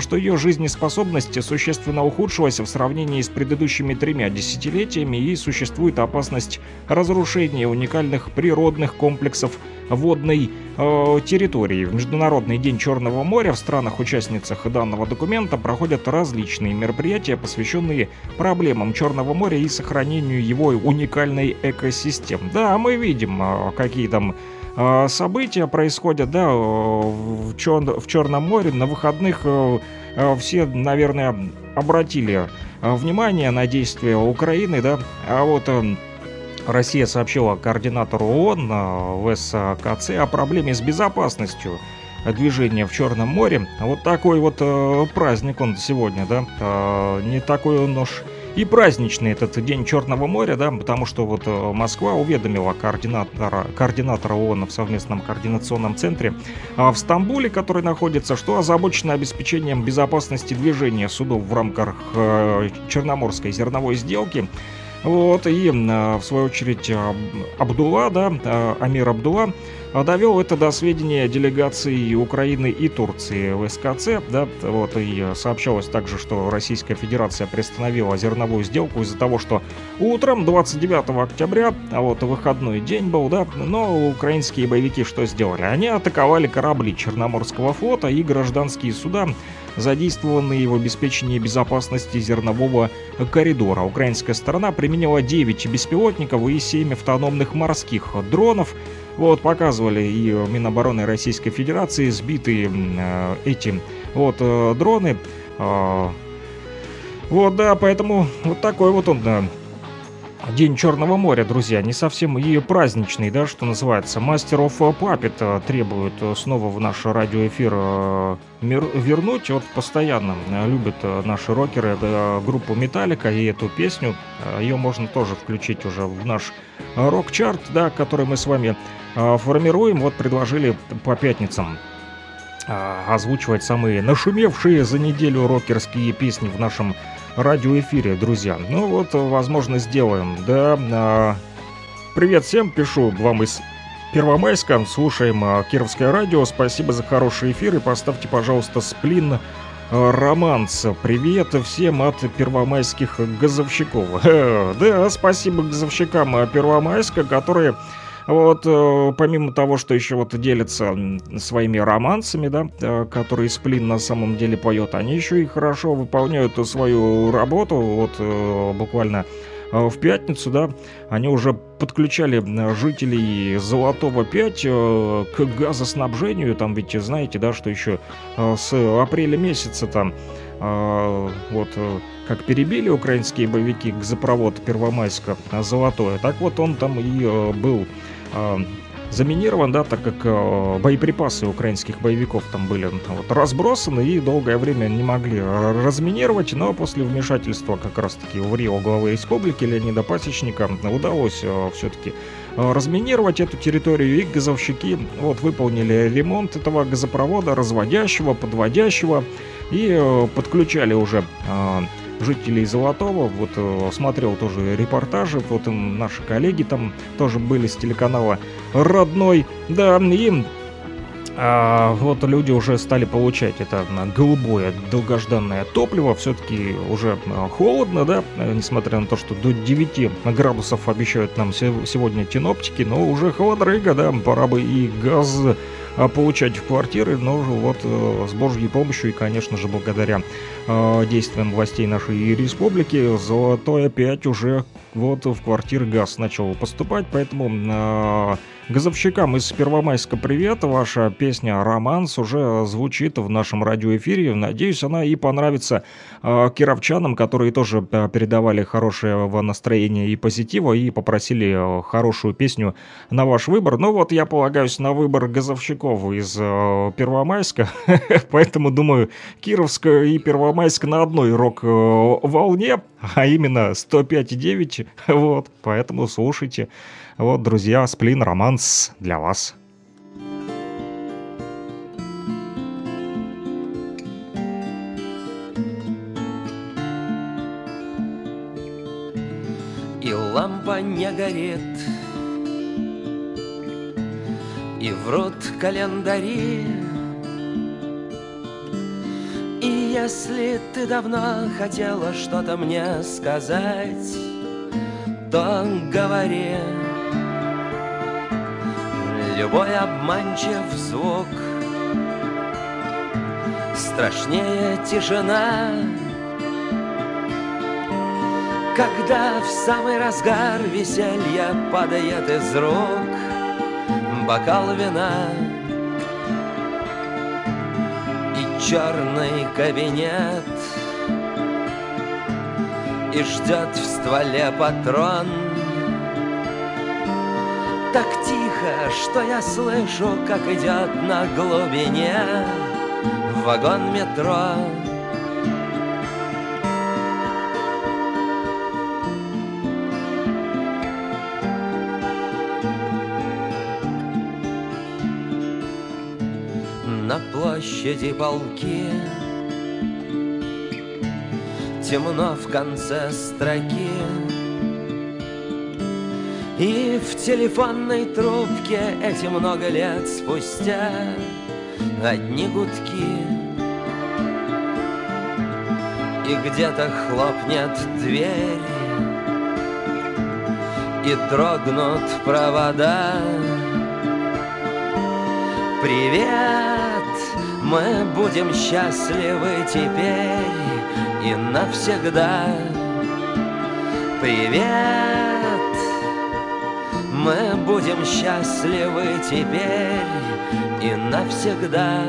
что ее жизнеспособность существенно ухудшилась в сравнении с предыдущими тремя десятилетиями, и существует опасность разрушения уникальных природных комплексов водной э, территории. В Международный день Черного моря в странах-участницах данного документа проходят различные мероприятия, посвященные проблемам Черного моря и сохранению его уникальной экосистемы. Да, мы видим, какие там события происходят, да, в, Чер... в Черном море. На выходных все, наверное, обратили внимание на действия Украины, да, а вот Россия сообщила координатору ООН в СКЦ о проблеме с безопасностью движения в Черном море. Вот такой вот праздник он сегодня, да, не такой он уж и праздничный этот день Черного моря, да, потому что вот Москва уведомила координатора, координатора ООН в совместном координационном центре в Стамбуле, который находится, что озабочено обеспечением безопасности движения судов в рамках Черноморской зерновой сделки. Вот, и в свою очередь Абдулла, да, Амир Абдулла довел это до сведения делегаций Украины и Турции в СКЦ, да, вот, и сообщалось также, что Российская Федерация приостановила зерновую сделку из-за того, что утром двадцать девятого октября, а вот выходной день был, да, но украинские боевики что сделали? Они атаковали корабли Черноморского флота и гражданские суда, задействованные в обеспечении безопасности зернового коридора. Украинская сторона применила девять беспилотников и семь автономных морских дронов. Вот, показывали и Минобороны Российской Федерации сбитые э, эти вот э, дроны. Э, вот, да, поэтому вот такой вот он, да, День Черного моря, друзья, не совсем и праздничный, да, что называется. Master of Puppet требует снова в наш радиоэфир э, мер, вернуть. Вот постоянно любят наши рокеры э, группу Metallica и эту песню. Ее можно тоже включить уже в наш рок-чарт, да, который мы с вами э, формируем. Вот предложили по пятницам э, озвучивать самые нашумевшие за неделю рокерские песни в нашем радиоэфире, друзья. Ну вот, возможно, сделаем, да. Привет всем, пишу вам из Первомайска. Слушаем Кировское радио. Спасибо за хороший эфир и поставьте, пожалуйста, Сплин «Романс». Привет всем от первомайских газовщиков. Да, спасибо газовщикам Первомайска, которые... Вот, помимо того, что еще вот делятся своими романсами, да, которые Сплин на самом деле поет, они еще и хорошо выполняют свою работу. Вот буквально в пятницу, да, они уже подключали жителей Золотого пять к газоснабжению. Там ведь знаете, да, что еще с апреля месяца там вот... как перебили украинские боевики газопровод Первомайска Золотое, так вот он там и э, был э, заминирован, да, так как э, боеприпасы украинских боевиков там были вот разбросаны и долгое время не могли разминировать, но после вмешательства как раз-таки в Рио главы республики Леонида Пасечника удалось э, все-таки э, разминировать эту территорию, и газовщики вот выполнили ремонт этого газопровода, разводящего, подводящего, и э, подключали уже... Э, жителей Золотого, вот э, смотрел тоже репортажи, вот им наши коллеги там тоже были с телеканала «Родной», да, и э, вот люди уже стали получать это голубое долгожданное топливо, все-таки уже холодно, да, несмотря на то, что до девяти градусов обещают нам сегодня синоптики, но уже холодрыга, да, пора бы и газ... получать в квартиры, но вот э, с Божьей помощью и, конечно же, благодаря э, действиям властей нашей республики, Золотое пять уже вот в квартиры газ начал поступать, поэтому э, газовщикам из Первомайска привет, ваша песня «Романс» уже звучит в нашем радиоэфире, надеюсь, она и понравится э, кировчанам, которые тоже э, передавали хорошего настроения и позитива и попросили э, хорошую песню на ваш выбор, ну вот я полагаюсь на выбор газовщиков из э, Первомайска, поэтому, думаю, Кировск и Первомайск на одной рок-волне, а именно сто пять и девять, вот, поэтому слушайте, вот, друзья, Сплин «Романс» для вас. И лампа не горит, и врут календари. И если ты давно хотела что-то мне сказать, то говори. Любой обманчив звук страшнее тишина. Когда в самый разгар веселья падает из рук бокал вина, и черный кабинет и ждет в стволе патрон. Так тихо, что я слышу, как идет на глубине вагон метро. На площади полки, темно в конце строки, и в телефонной трубке эти много лет спустя одни гудки. И где-то хлопнет дверь, и дрогнут провода. Привет, мы будем счастливы теперь и навсегда. Привет, мы будем счастливы теперь и навсегда.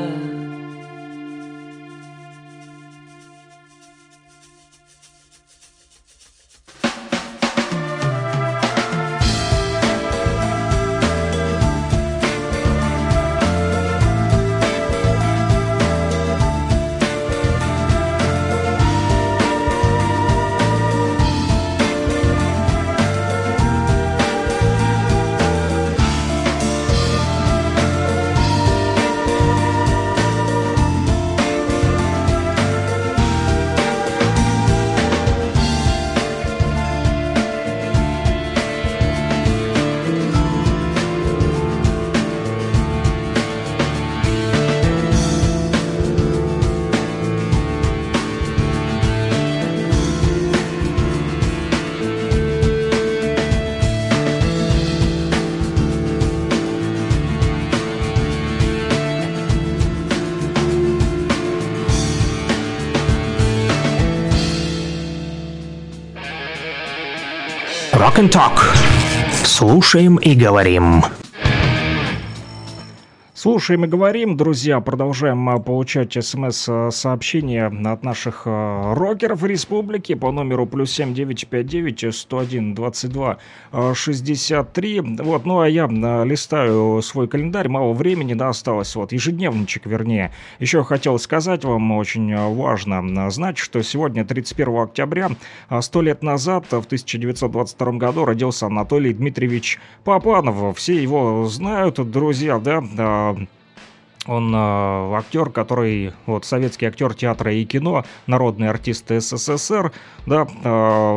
Rock and Talk. Слушаем и говорим. Слушаем и говорим, друзья. Продолжаем получать смс-сообщения от наших рокеров республики по номеру плюс семь девять пять девять сто один двадцать два шестьдесят три. Вот, ну а я листаю свой календарь. Мало времени, да, осталось. Вот, ежедневничек, вернее. Еще хотел сказать вам, очень важно знать, что сегодня, тридцать первого октября, сто лет назад, в тысяча девятьсот двадцать втором году, родился Анатолий Дмитриевич Папанов. Все его знают, друзья, да. Он актер, который, вот, советский актер театра и кино, народный артист СССР, да,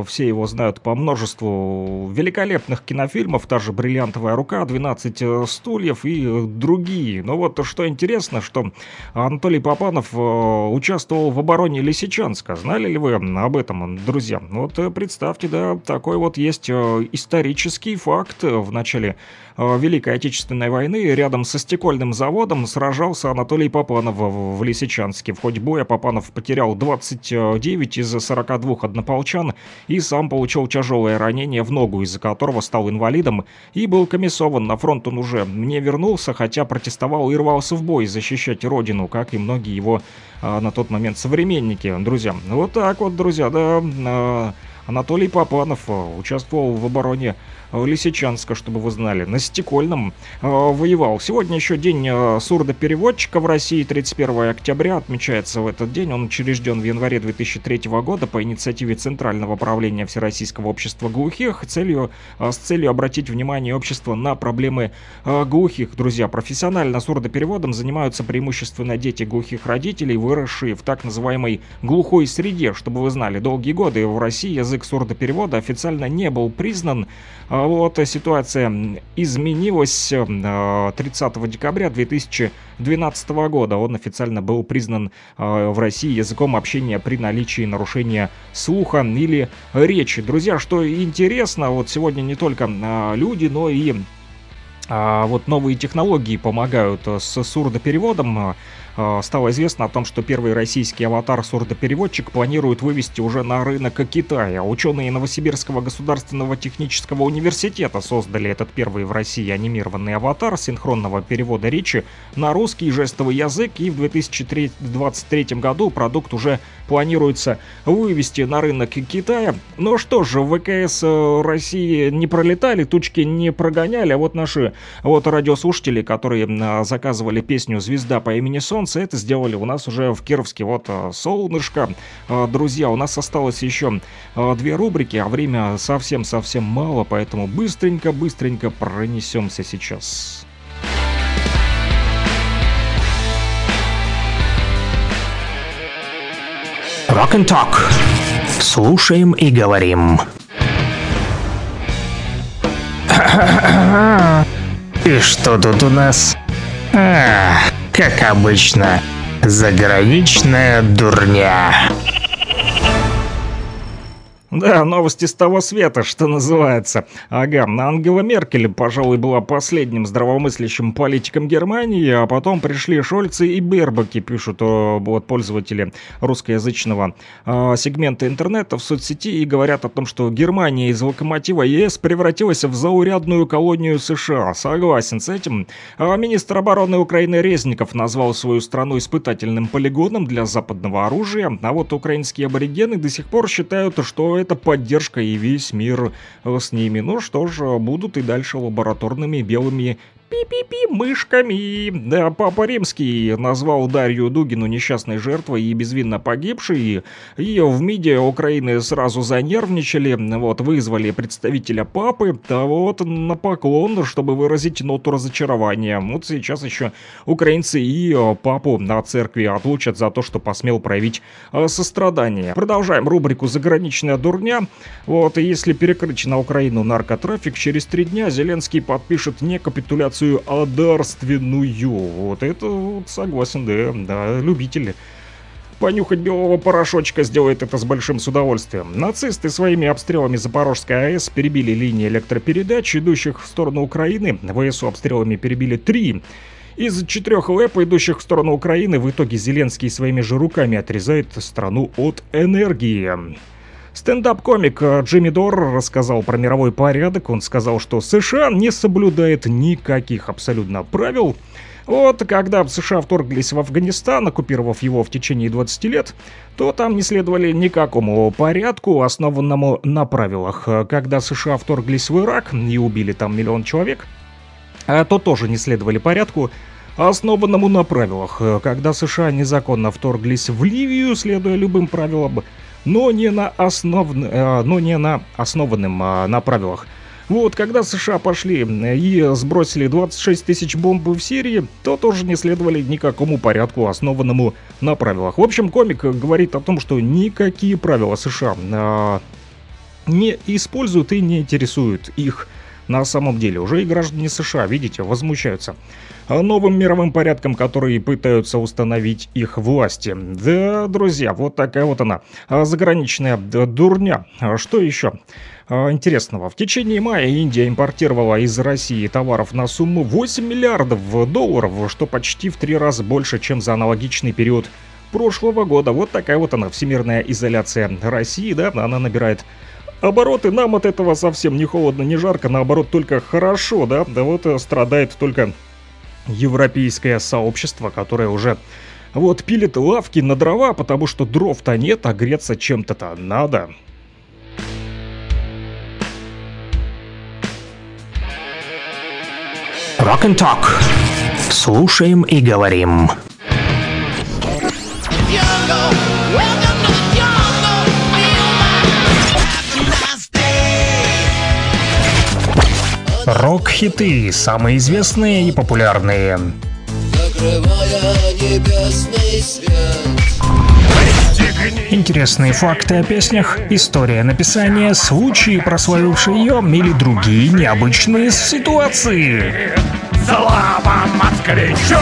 все его знают по множеству великолепных кинофильмов, та же «Бриллиантовая рука», «двенадцать стульев» и другие. Но вот что интересно, что Анатолий Папанов участвовал в обороне Лисичанска. Знали ли вы об этом, друзья? Вот представьте, да, такой вот есть исторический факт. В начале Великой Отечественной войны рядом со стекольным заводом сражался Анатолий Папанов в Лисичанске. В ходе боя Папанов потерял двадцать девять из сорока двух однополчан и сам получил тяжелое ранение в ногу, из-за которого стал инвалидом и был комиссован. На фронт он уже не вернулся, хотя протестовал и рвался в бой защищать родину, как и многие его а, на тот момент современники, друзья. Вот так вот, друзья, да... А... Анатолий Папанов участвовал в обороне Лисичанска, чтобы вы знали. На Стекольном э, воевал. Сегодня еще день э, сурдопереводчика в России. тридцать первого октября отмечается в этот день. Он учрежден в январе две тысячи третьего года по инициативе Центрального правления Всероссийского общества глухих целью, э, с целью обратить внимание общества на проблемы э, глухих. Друзья, профессионально сурдопереводом занимаются преимущественно дети глухих родителей, выросшие в так называемой глухой среде. Чтобы вы знали, долгие годы в России язык сурдоперевода официально не был признан. Вот, ситуация изменилась. тридцатого декабря две тысячи двенадцатого года он официально был признан в России языком общения при наличии нарушения слуха или речи. Друзья, что интересно, вот сегодня не только люди, но и А вот новые технологии помогают с сурдопереводом. Стало известно о том, что первый российский аватар-сурдопереводчик планируют вывести уже на рынок Китая. Ученые Новосибирского государственного технического университета создали этот первый в России анимированный аватар синхронного перевода речи на русский и жестовый язык, и в две тысячи двадцать третьем году продукт уже планируется вывести на рынок Китая. Но что же, в ВКС России не пролетали, тучки не прогоняли, а вот наши вот радиослушатели, которые заказывали песню «Звезда по имени Солнце», это сделали у нас уже в Кировске. Вот солнышко. Друзья, у нас осталось еще две рубрики, а время совсем-совсем мало, поэтому быстренько-быстренько пронесемся сейчас. Rock and Talk. Слушаем и говорим. И что тут у нас? Ах, как обычно, заграничная дурня. Да, новости с того света, что называется. Ага, Ангела Меркель, пожалуй, была последним здравомыслящим политиком Германии, а потом пришли Шольцы и Бербаки, пишут вот пользователи русскоязычного э, сегмента интернета в соцсети и говорят о том, что Германия из локомотива ЕС превратилась в заурядную колонию США. Согласен с этим. А министр обороны Украины Резников назвал свою страну испытательным полигоном для западного оружия, а вот украинские аборигены до сих пор считают, что это поддержка и весь мир с ними. Ну что ж, будут и дальше лабораторными белыми пи-пи-пи мышками. Да, Папа Римский назвал Дарью Дугину несчастной жертвой и безвинно погибшей. Ее в МИДе Украины сразу занервничали, вот, вызвали представителя Папы, да вот, на поклон, чтобы выразить ноту разочарования. Вот сейчас еще украинцы и Папу на церкви отлучат за то, что посмел проявить сострадание. Продолжаем рубрику «Заграничная дурня». Вот, если перекрыть на Украину наркотрафик, через три дня Зеленский подпишет не капитуляцию, а дарственную. Вот это вот согласен, да, да, любители понюхать белого порошочка сделает это с большим удовольствием. Нацисты своими обстрелами Запорожской АЭС перебили линии электропередач, идущих в сторону Украины. ВСУ обстрелами перебили три из четырех ЛЭП, идущих в сторону Украины. В итоге Зеленский своими же руками отрезает страну от энергии. Стендап-комик Джимми Дор рассказал про мировой порядок. Он сказал, что США не соблюдает никаких абсолютно правил. Вот, когда США вторглись в Афганистан, оккупировав его в течение двадцати лет, то там не следовали никакому порядку, основанному на правилах. Когда США вторглись в Ирак и убили там миллион человек, то тоже не следовали порядку, основанному на правилах. Когда США незаконно вторглись в Ливию, следуя любым правилам, но не на, основ... но не на основанным на правилах. Вот, когда США пошли и сбросили двадцать шесть тысяч бомб в Сирии, то тоже не следовали никакому порядку, основанному на правилах. В общем, комик говорит о том, что никакие правила США не используют и не интересуют их. На самом деле, уже и граждане США, видите, возмущаются новым мировым порядком, который пытаются установить их власти. Да, друзья, вот такая вот она, заграничная дурня. Что еще интересного? В течение мая Индия импортировала из России товаров на сумму восемь миллиардов долларов, что почти в три раза больше, чем за аналогичный период прошлого года. Вот такая вот она, всемирная изоляция России, да, она набирает обороты, нам от этого совсем не холодно, не жарко, наоборот, только хорошо, да? Да вот страдает только европейское сообщество, которое уже вот пилит лавки на дрова, потому что дров-то нет, а греться чем-то-то надо. Rock and Talk. Слушаем и говорим. Рок-хиты, самые известные и популярные. Интересные факты о песнях, история написания, случаи, прославившие ее, или другие необычные ситуации. Слава москвичу!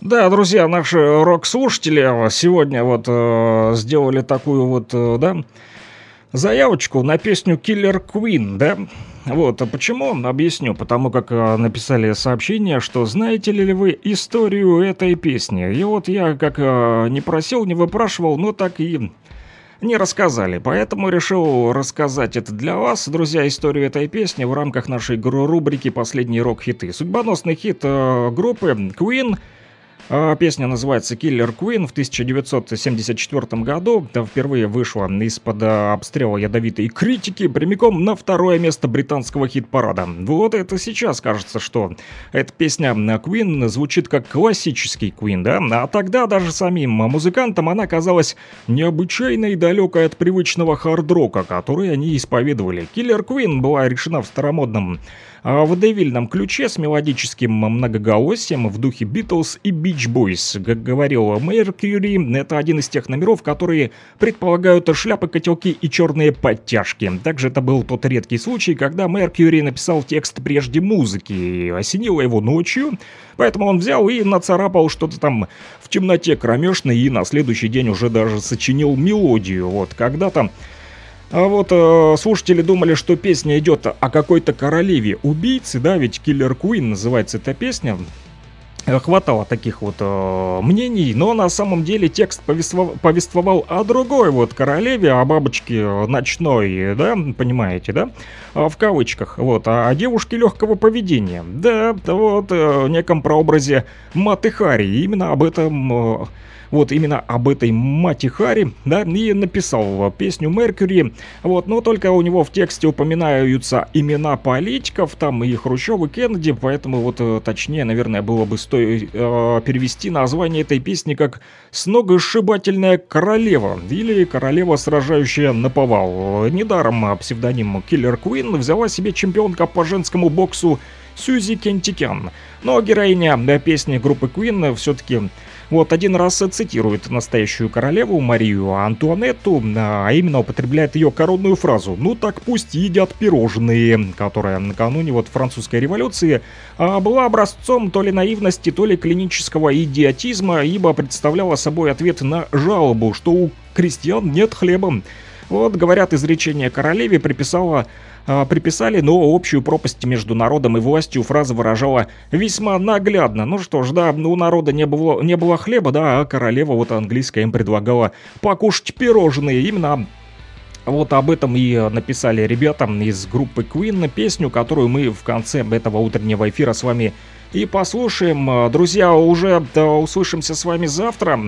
Да, друзья, наши рок-слушатели сегодня вот э, сделали такую вот, э, да... заявочку на песню «Киллер Квин», да? Вот, а почему? Объясню. Потому как написали сообщение, что знаете ли вы историю этой песни? И вот я как не просил, не выпрашивал, но так и не рассказали. Поэтому решил рассказать это для вас, друзья, историю этой песни в рамках нашей рубрики «Последние рок-хиты». Судьбоносный хит группы Квин. Песня называется «Killer Queen». В тысяча девятьсот семьдесят четвёртом году впервые вышла из-под обстрела ядовитой критики прямиком на второе место британского хит-парада. Вот это сейчас кажется, что эта песня Queen звучит как классический Queen, да? А тогда даже самим музыкантам она казалась необычайно и далекой от привычного хард-рока, который они исповедовали. «Killer Queen» была решена в старомодном в девильном ключе с мелодическим многоголосием в духе «Битлз» и «Бич Бойс». Как говорил Меркьюри, это один из тех номеров, которые предполагают шляпы, котелки и черные подтяжки. Также это был тот редкий случай, когда Меркьюри написал текст прежде музыки и осенило его ночью, поэтому он взял и нацарапал что-то там в темноте кромешной и на следующий день уже даже сочинил мелодию. Вот когда-то А вот э, слушатели думали, что песня идет о какой-то королеве-убийце, да, ведь «Killer Queen» называется эта песня. Хватало таких вот э, мнений, но на самом деле текст повествовал, повествовал о другой вот королеве, о бабочке ночной, да, понимаете, да, в кавычках, вот, о девушке легкого поведения, да, вот, э, неком прообразе Маты Хари, именно об этом... Э, Вот именно об этой Мати Хари, да, и написал песню Меркьюри. Вот, но только у него в тексте упоминаются имена политиков, там и Хрущёв, и Кеннеди, поэтому вот точнее, наверное, было бы стоит э, перевести название этой песни как «Сногсшибательная королева» или «Королева, сражающая наповал». Недаром псевдоним Killer Queen взяла себе чемпионка по женскому боксу Сьюзи Кентикян. Но героиня песни группы Queen все-таки вот один раз цитирует настоящую королеву Марию Антуанетту, а именно употребляет ее коронную фразу «Ну так пусть едят пирожные», которая накануне вот французской революции была образцом то ли наивности, то ли клинического идиотизма, ибо представляла собой ответ на жалобу, что у крестьян нет хлеба. Вот, говорят, изречение королеве приписала... приписали, но общую пропасть между народом и властью фраза выражала весьма наглядно. Ну что ж, да, у народа не было, не было хлеба, да, а королева вот английская им предлагала покушать пирожные. Именно вот об этом и написали ребятам из группы Queen песню, которую мы в конце этого утреннего эфира с вами и послушаем. Друзья, уже услышимся с вами завтра.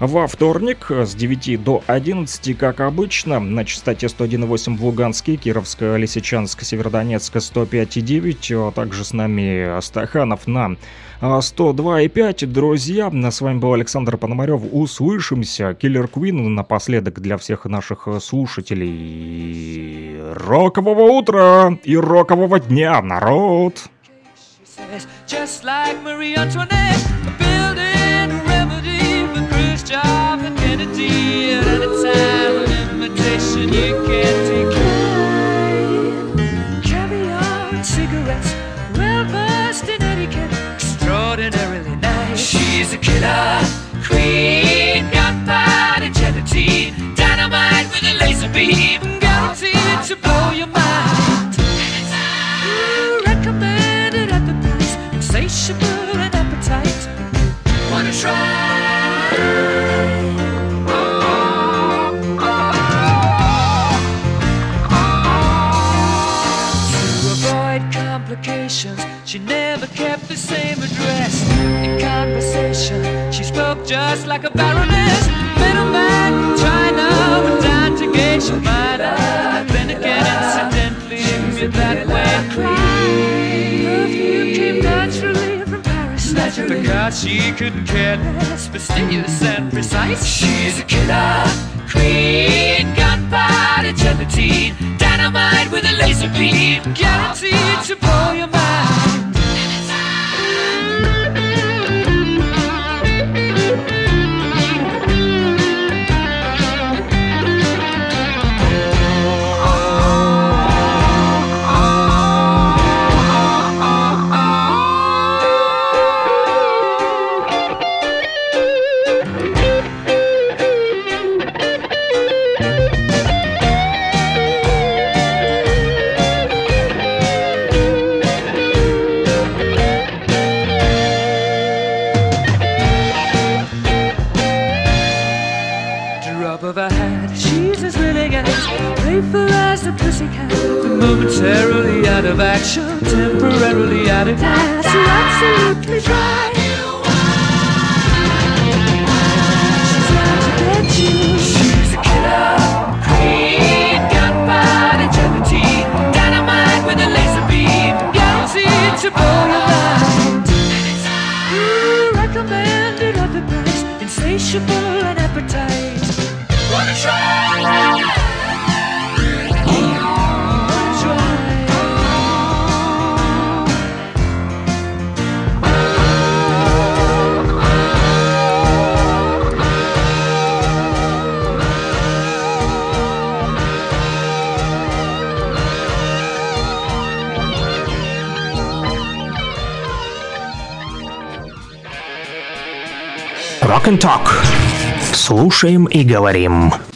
Во вторник с девяти до одиннадцати, как обычно, на частоте сто один и восемь в Луганске, Кировске, Лисичанске, Северодонецке сто пять и девять, а также с нами Стаханов на сто два и пять. Друзья, с вами был Александр Пономарёв. Услышимся. Killer Queen напоследок для всех наших слушателей. Рокового утра и рокового дня, народ! Job at Kennedy at any time, an invitation you can't decline. Caviar and cigarettes, well versed in etiquette, extraordinarily nice. She's a killer queen, gunpowder gelatine, dynamite with a laser beam, guaranteed to blow your mind. Ooh, recommended at the price, insatiable and appetite. Wanna try? She never kept the same address. In conversation, she spoke just like a baroness. Middleman, China, went down to Geisha Minor. Then again, incidentally, in that way. Perfume came naturally from Paris. Naturally. Because she couldn't care less, fastidious and precise. She's a killer queen, gunpowder gelatine, dynamite with a laser beam, guaranteed to blow your mind. of action, temporarily out of gas. You absolutely tried. She's out to get you. She's a killer queen, gunpowder gelatine, dynamite with a laser beam, guaranteed to blow your mind. Ooh, recommended at the price, insatiable an appetite. Wanna try? Rock and Talk. Слушаем и говорим.